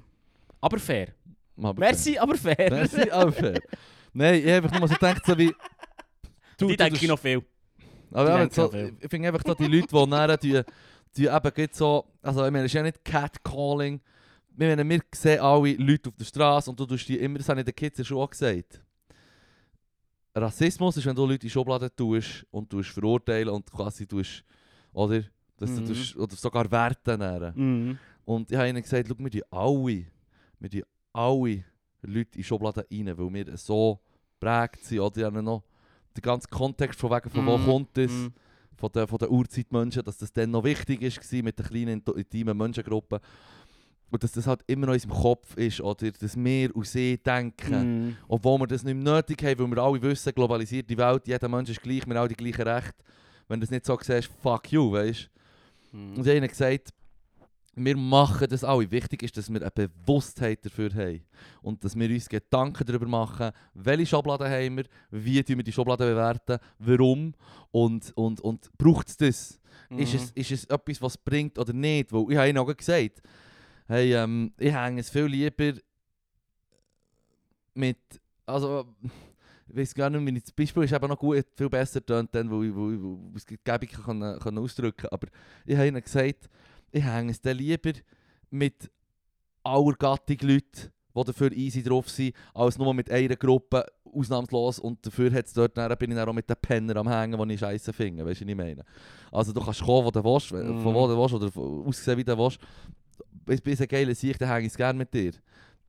Aber fair. Aber Merci, fair. aber fair. Merci, aber fair. Nein, ich habe einfach nur so gedacht, so wie... Du, die denken noch viel. Aber ja, so, viel. Ich finde einfach so die Leute, die nachher die, die eben so... Also ich meine, es ist ja nicht Catcalling. Wir, wir sehen alle Leute auf der Straße und du tust die immer... Das habe ich den Kids ja schon auch gesagt. Rassismus ist, wenn du Leute in Schubladen tust und du verurteilen und quasi tust, oder? Dass mhm. du tust, oder sogar Werte nähren. Mhm. Und ich habe ihnen gesagt, schau, wir die alle, wir die alle Leute in Schubladen rein, weil wir so geprägt sind, oder? Ich habe noch den ganzen Kontext von wegen, von mhm. wo kommt es, mhm. von den, von den Urzeitmenschen, dass das dann noch wichtig war mit den kleinen, intimen Menschengruppen. Und dass das halt immer noch in unserem Kopf ist, oder dass wir und sie denken, mm. obwohl wir das nicht mehr nötig haben, weil wir alle wissen, globalisiert die Welt, jeder Mensch ist gleich, wir haben alle die gleichen Rechte. Wenn du das nicht so siehst, fuck you, weißt du? Mm. Und ich habe ihnen gesagt, wir machen das alle. Wichtig ist, dass wir eine Bewusstheit dafür haben. Und dass wir uns Gedanken darüber machen, welche Schubladen haben wir, wie wir die Schubladen bewerten, warum und, und, und braucht es das? Mm. Ist es, ist es etwas, was bringt oder nicht? Weil ich habe ihnen auch gesagt, hey, ähm, ich hänge es viel lieber mit, also, ich weiß gar nicht, mein Beispiel ist eben noch gut, viel besser tönt dann, wo ich, wo ich, wo ich es gäbig kann, kann ausdrücken, aber ich habe ihnen gesagt, ich hänge es dann lieber mit aller Gattung Leuten, die dafür easy drauf sind, als nur mit einer Gruppe, ausnahmslos, und dafür hat's dort, dann bin ich dann auch mit den Penner am Hängen, die ich scheiße finde, weißt du, was ich meine? Also, du kannst kommen, wo du willst, mm. von wo du willst, oder aussehen, wie du willst. Ich bin ein geiler Sieg, dann hänge ich es gerne mit dir.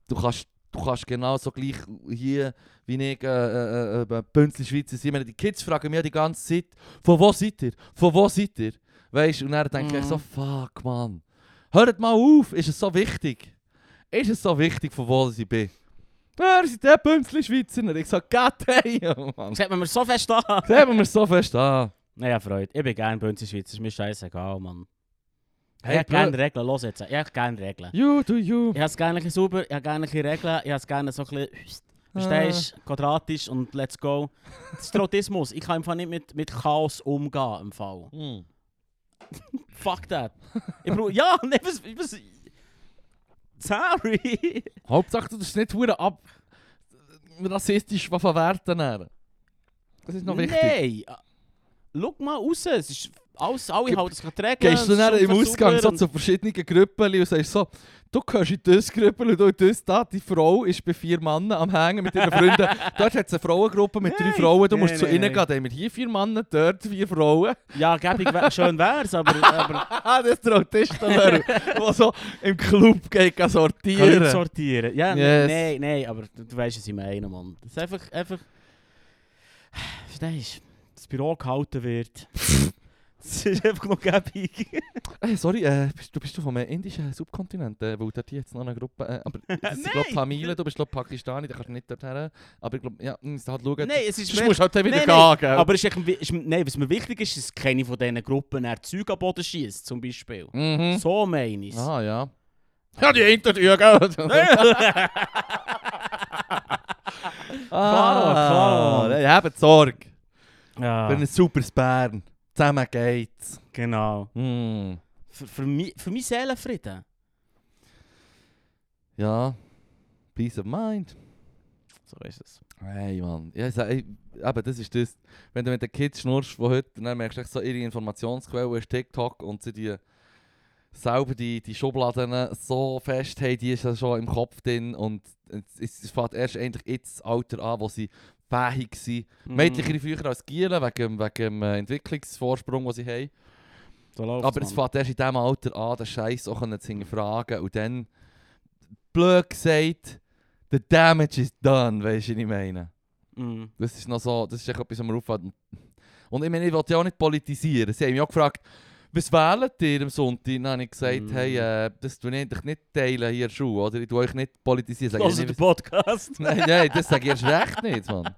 Du kannst, du kannst genauso gleich hier, wie ich, äh, äh, äh, Bünzli-Schweizer sein. Die Kids fragen mich die ganze Zeit, von wo seid ihr? Von wo seid ihr? Weißt, und dann denke mm. ich so, fuck, Mann. Hört mal auf, ist es so wichtig? Ist es so wichtig, von wo ich bin? Wer sind die Bünzli-Schweizer? Ich sage, Gott, hey, Mann. Sieht man mir so fest an. Sieht man mir so fest an. Naja, Freund, ich bin gerne Bünzli-Schweizer, ist mir scheißegal, Mann. Hey, ich habe gerne Regeln, los jetzt. Ich habe gerne Regeln. You do you. Ich habe es gerne sauber, ich habe gerne Regeln, ich habe es gerne so ein bisschen, verstehst du, quadratisch und let's go. Das ist Trottismus. Ich kann einfach nicht mit, mit Chaos umgehen im Fall. Mm. Fuck that. Ich brauche, ja, ne, was, was, sorry. Hauptsache, du bist nicht verdammt ab, rassistisch verwerten. Das ist noch wichtig. Nein. Schau mal raus, es ist Alles, alle halten sich an die Regeln. Gehst du dann im Ausgang so zu verschiedenen Gruppen und sagst so, du gehörst in diese Gruppe und du in diese da. Die Frau ist bei vier Männern am Hängen mit ihren Freunden. Dort hat es eine Frauengruppe mit drei Frauen, du musst nee, zu nee, ihnen nee. gehen. Da haben wir hier vier Männer, dort vier Frauen. Ja, gäbig, schön wär's, aber... aber das ist der Autist, der so im Club geht, kann sortieren. Kann sortieren, ja, yes. nein, nein, aber du, du weißt, was ich meine, Mann. Das ist einfach, einfach... Verstehst du, das Büro gehalten wird. Das ist einfach noch gäbig. Hey, sorry, äh, bist, du bist du vom äh, indischen Subkontinent, äh, weil dort jetzt noch eine Gruppe... Äh, aber das sind glaube Tamilen, du bist glaube Pakistani, da kannst du nicht dorthin. Aber ich glaube, ja, musst halt schauen. Nein, es ist... Du musst halt wieder nein, gehen, gell? Aber es ist, ist, nein, was mir wichtig ist, ist, dass keine von diesen Gruppen ein Zeug am Boden schiesst, zum Beispiel. Mhm. So meine ich es. Ah, ja. Ja, die Hintertür, gell? ah, klar. Ich habe Sorge. Ja. Für ein super Bern. Zusammen geht's. Genau. Mm. Für, für mich, für mich Seelenfrieden. Ja. Peace of mind. So ist es. Hey Mann. Ja, aber das ist das. Wenn du mit den Kids schnurst von heute, dann merkst du echt so, ihre Informationsquelle ist TikTok und sie die selber die, die Schubladen so fest haben, die ist ja schon im Kopf drin und es, es fängt erst endlich jetzt das Alter an, wo sie fähig sind. Mhm. Mädchen früher als Gielen, wegen dem äh, Entwicklungsvorsprung, den sie haben. So aber es fängt erst in diesem Alter an, den Scheiß auch zu hinterfragen und dann, blöd gesagt, the damage is done, weisst du, was ich meine. Mhm. Das ist noch so, das ist echt etwas, was mir auffällt. Und ich meine, ich will ja auch nicht politisieren. Sie haben mich auch gefragt, was wählt ihr am Sonntag? Dann habe ich gesagt, mm. hey, äh, das tue ich euch nicht teilen hier in der Schule, oder? Ich tue euch nicht politisieren. Lass den Podcast! Nein, nein, das sage ich erst recht nicht, Mann.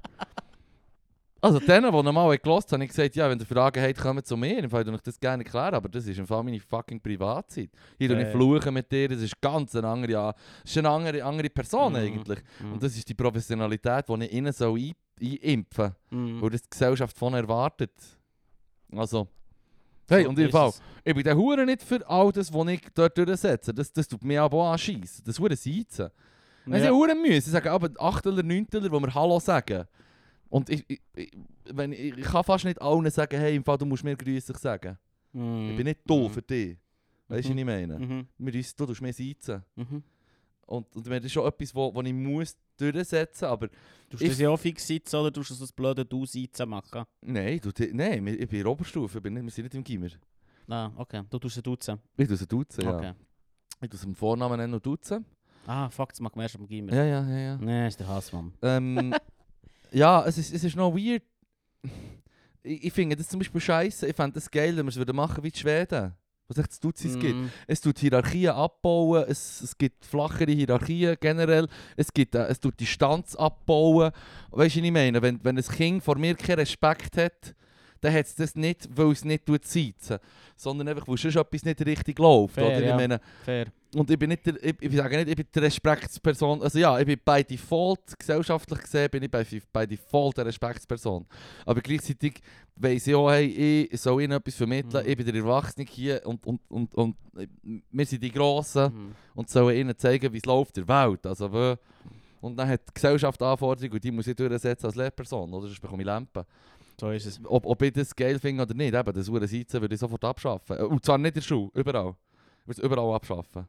Also denen, die normal gehört haben, habe ich gesagt, ja, wenn ihr Fragen habt, kommt zu mir. Ich würde euch das gerne erklären, aber das ist im Fall meine fucking Privatzeit. Ich tue nicht fluchen mit dir, das ist ganz eine andere, ja, das ist eine andere, andere Person mm. eigentlich. Mm. Und das ist die Professionalität, die ich ihnen so ein, einimpfen soll, mm. weil das die Gesellschaft von erwartet. Also... Hey, so, und ihr Fall, ich bin der Hure nicht für all das, was ich dort durchsetze. Das, das tut mir aber auch anscheissen. Das Hure Seizen. Wenn sie Hure müssen, sie sagen aber Achtler, Neunteler, wo wir Hallo sagen. Und ich, ich, ich, wenn, ich, ich kann fast nicht allen sagen, hey, im Fall, du musst mir grüsslich sagen. Mm. Ich bin nicht da mm. für dich. Weißt du, mm-hmm. was ich meine? Mm-hmm. Mit uns, du tust mehr Seizen. Mm-hmm. Und, und das ist schon etwas, wo, wo ich muss durchsetzen muss, aber... Tust du das ja auch fix sitzen oder tust du das blöde Du-Sitzen machen? Nein, du, nein, ich bin in der Oberstufe, bin nicht, wir sind nicht im Gimmer. Ah, okay. Du tust es duzen? Ich tue es duzen, ja. Okay. Ich tue es am Vornamen nicht nur duzen. Ah, fuck, das macht man erst am Gimmer. Ja, ja, ja. ja. Nein, ist der Hassmann. Ähm, ja, es ist, es ist noch weird. Ich, ich finde das zum Beispiel scheiße. Ich fände das geil, wenn wir es machen wie die Schweden. Was echt das Dutzis mm. gibt. Es tut Hierarchien abbauen, es, es gibt flachere Hierarchien generell, es, gibt, äh, es tut Distanz abbauen. Weißt du, was ich meine? Wenn, wenn ein Kind vor mir keinen Respekt hat, dann hat es das nicht, weil es nicht seizen, sondern einfach, weil sonst etwas nicht richtig läuft. Fair, oder? Ich ja. meine, Fair. Und ich bin nicht, der, ich, ich sage nicht, ich bin die Respektsperson, also ja, ich bin bei Default, gesellschaftlich gesehen, bin ich bei, bei Default eine Respektsperson. Aber gleichzeitig weiss ich auch, hey, ich soll ihnen etwas vermitteln, mhm. ich bin der Erwachsene hier und, und, und, und wir sind die Grossen mhm. und sollen ihnen zeigen, wie es läuft in der Welt. Also, und dann hat die Gesellschaft Anforderungen und die muss ich durchsetzen als Lehrperson, oder? Sonst bekomme ich Lampen. So ist es. Ob, ob ich das geil finde oder nicht, eben, das Uhrensitzen würde ich sofort abschaffen. Und zwar nicht in der Schule, überall. Ich würde es überall abschaffen.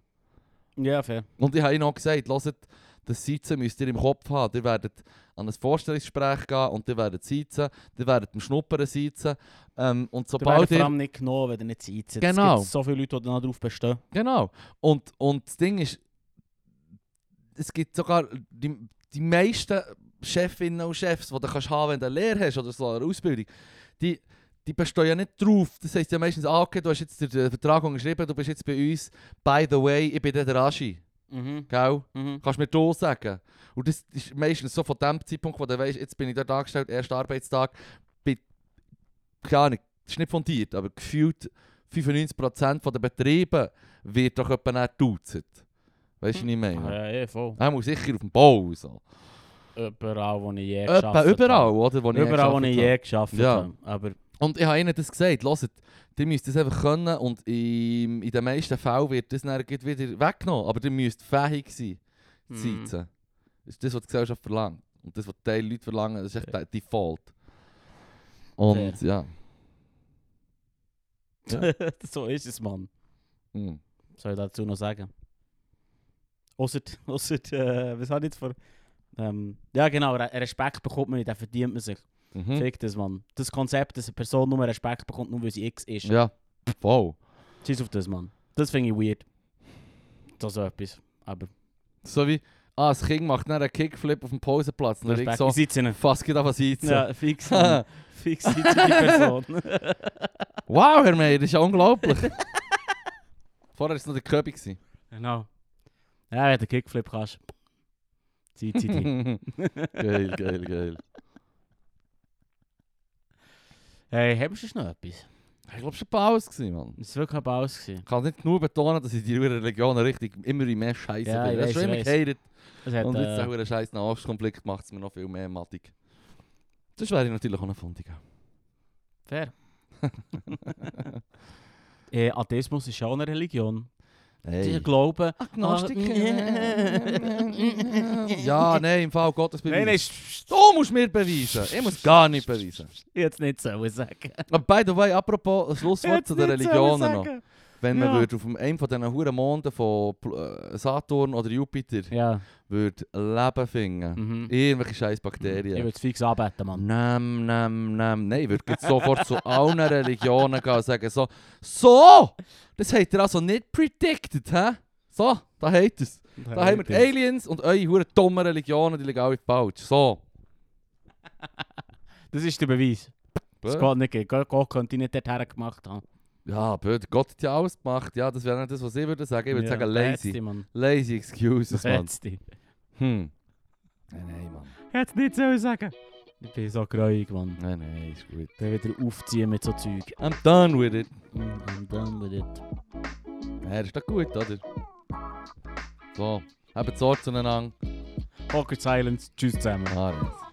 Ja, fair. Und ich habe ihnen auch gesagt, hört, das Sitzen müsst ihr im Kopf haben. Ihr werdet an ein Vorstellungsgespräch gehen und ihr werdet sitzen, ihr werdet am Schnuppern sitzen. Ähm, und sobald ihr... vor allem nicht genommen, wenn ihr nicht sitzt. Genau. Es gibt so viele Leute, die da drauf bestehen. Genau. Und, und das Ding ist, es gibt sogar die, die meisten... Chefinnen und Chefs, die du kannst haben, wenn du eine Lehre hast oder so eine Ausbildung, die, die bestehen ja nicht drauf. Das heisst ja meistens, ah, okay, du hast jetzt den Vertrag geschrieben, du bist jetzt bei uns, by the way, ich bin der Aschi. Mhm. Gell? Mhm. Kannst du mir «du» sagen. Und das ist meistens so von dem Zeitpunkt, wo du weißt, jetzt bin ich dort angestellt, erster Arbeitstag, bin, keine Ahnung, das ist nicht fundiert, aber gefühlt fünfundneunzig Prozent der Betriebe wird doch jemand nicht duzen. Weißt du, mhm. was ich meine? Ja, ja, voll. Er muss sicher auf dem Bau. So. Überall, wo ich je geschafft habe. Überall, oder? Wo überall, wo ich je geschafft habe. Ja. Aber und ich habe ihnen das gesagt, hört, ihr müsst das einfach können und in, in den meisten Fällen wird das dann wieder weggenommen. Aber ihr müsst fähig sein, zu sitzen. Mm. Das ist das, was die Gesellschaft verlangt. Und das, was die Leute verlangen, das ist echt der Default. Und ja. ja. Ja. So ist es, Mann. Mm. Was soll ich dazu noch sagen? Ausser, ausser äh, was hat jetzt für... Ähm, ja genau, Respekt bekommt man nicht, den verdient man sich. Mhm. Fick das, Mann. Das Konzept, dass eine Person nur Respekt bekommt, nur weil sie X ist. Ja, wow. Scheiß auf das, Mann. Das finde ich weird. Das ist so etwas, aber... So wie... Ah, das Kind macht dann einen Kickflip auf dem Pausenplatz. Dann ich so, sitzen. Fast geht einfach sitzen. Ja, fix. Fix sitzen die Person. Wow, Herr Meier, das ist ja unglaublich. Vorher war es noch der Köbi. Genau. Ja, wenn du Kickflip kannst. Zeit, Zeit. Geil, geil, geil. Hey, haben wir schon noch etwas? Ich glaube, es war eine Pause gewesen, Mann. Es war wirklich eine Pause gewesen. Ich kann nicht nur betonen, dass ich die Religion richtig immer mehr Scheiße ja, bin. Das ist schon immer gehatet. Und jetzt äh, auch einen scheiß Nahostkonflikt macht es mir noch viel mehr mattig. Das wäre ich natürlich auch noch fundig. Fair. äh, Atheismus ist ja auch eine Religion. Hey. Die glauben... Agnostiker. Ja, nein, im Fall Gottes beweisen. Nein, nein, du musst mir beweisen. Ich muss gar nicht beweisen. Jetzt nicht so sagen. Aber by the way, apropos ein Schlusswort zu den Religionen noch. Wenn man ja. würde auf einem von diesen huren Monden von Saturn oder Jupiter ja. würde Leben finden, mhm. irgendwelche scheiß Bakterien. Ich würde es fix anbeten, Mann. Nein, nein, nein. Nein, ich würde sofort zu allen Religionen gehen und sagen so, so, das habt ihr also nicht predicted, hä? So, da habt ihr es. Da haben wir Aliens und eure huren dummen Religionen, die liegen alle falsch. So. Das ist der Beweis. Das geht nicht. Gott könnte ich nicht dorthin gemacht haben. Ja, blöd, Gott hat ja alles gemacht. Ja, das wäre nicht das, was ich würde sagen. Ich würde ja, sagen, lazy. Die, lazy excuses, Mann. Hm. Nein, nein, Mann. Hätt's nicht so sagen. Ich bin so gräuig, Mann. Nein, nein, ist gut. Dann wieder aufziehen mit so Zeug. I'm done with it. I'm done with it. Ja, das ist doch gut, oder? So, habt Sorge zueinander. Awkward Silence. Tschüss zusammen. Ah,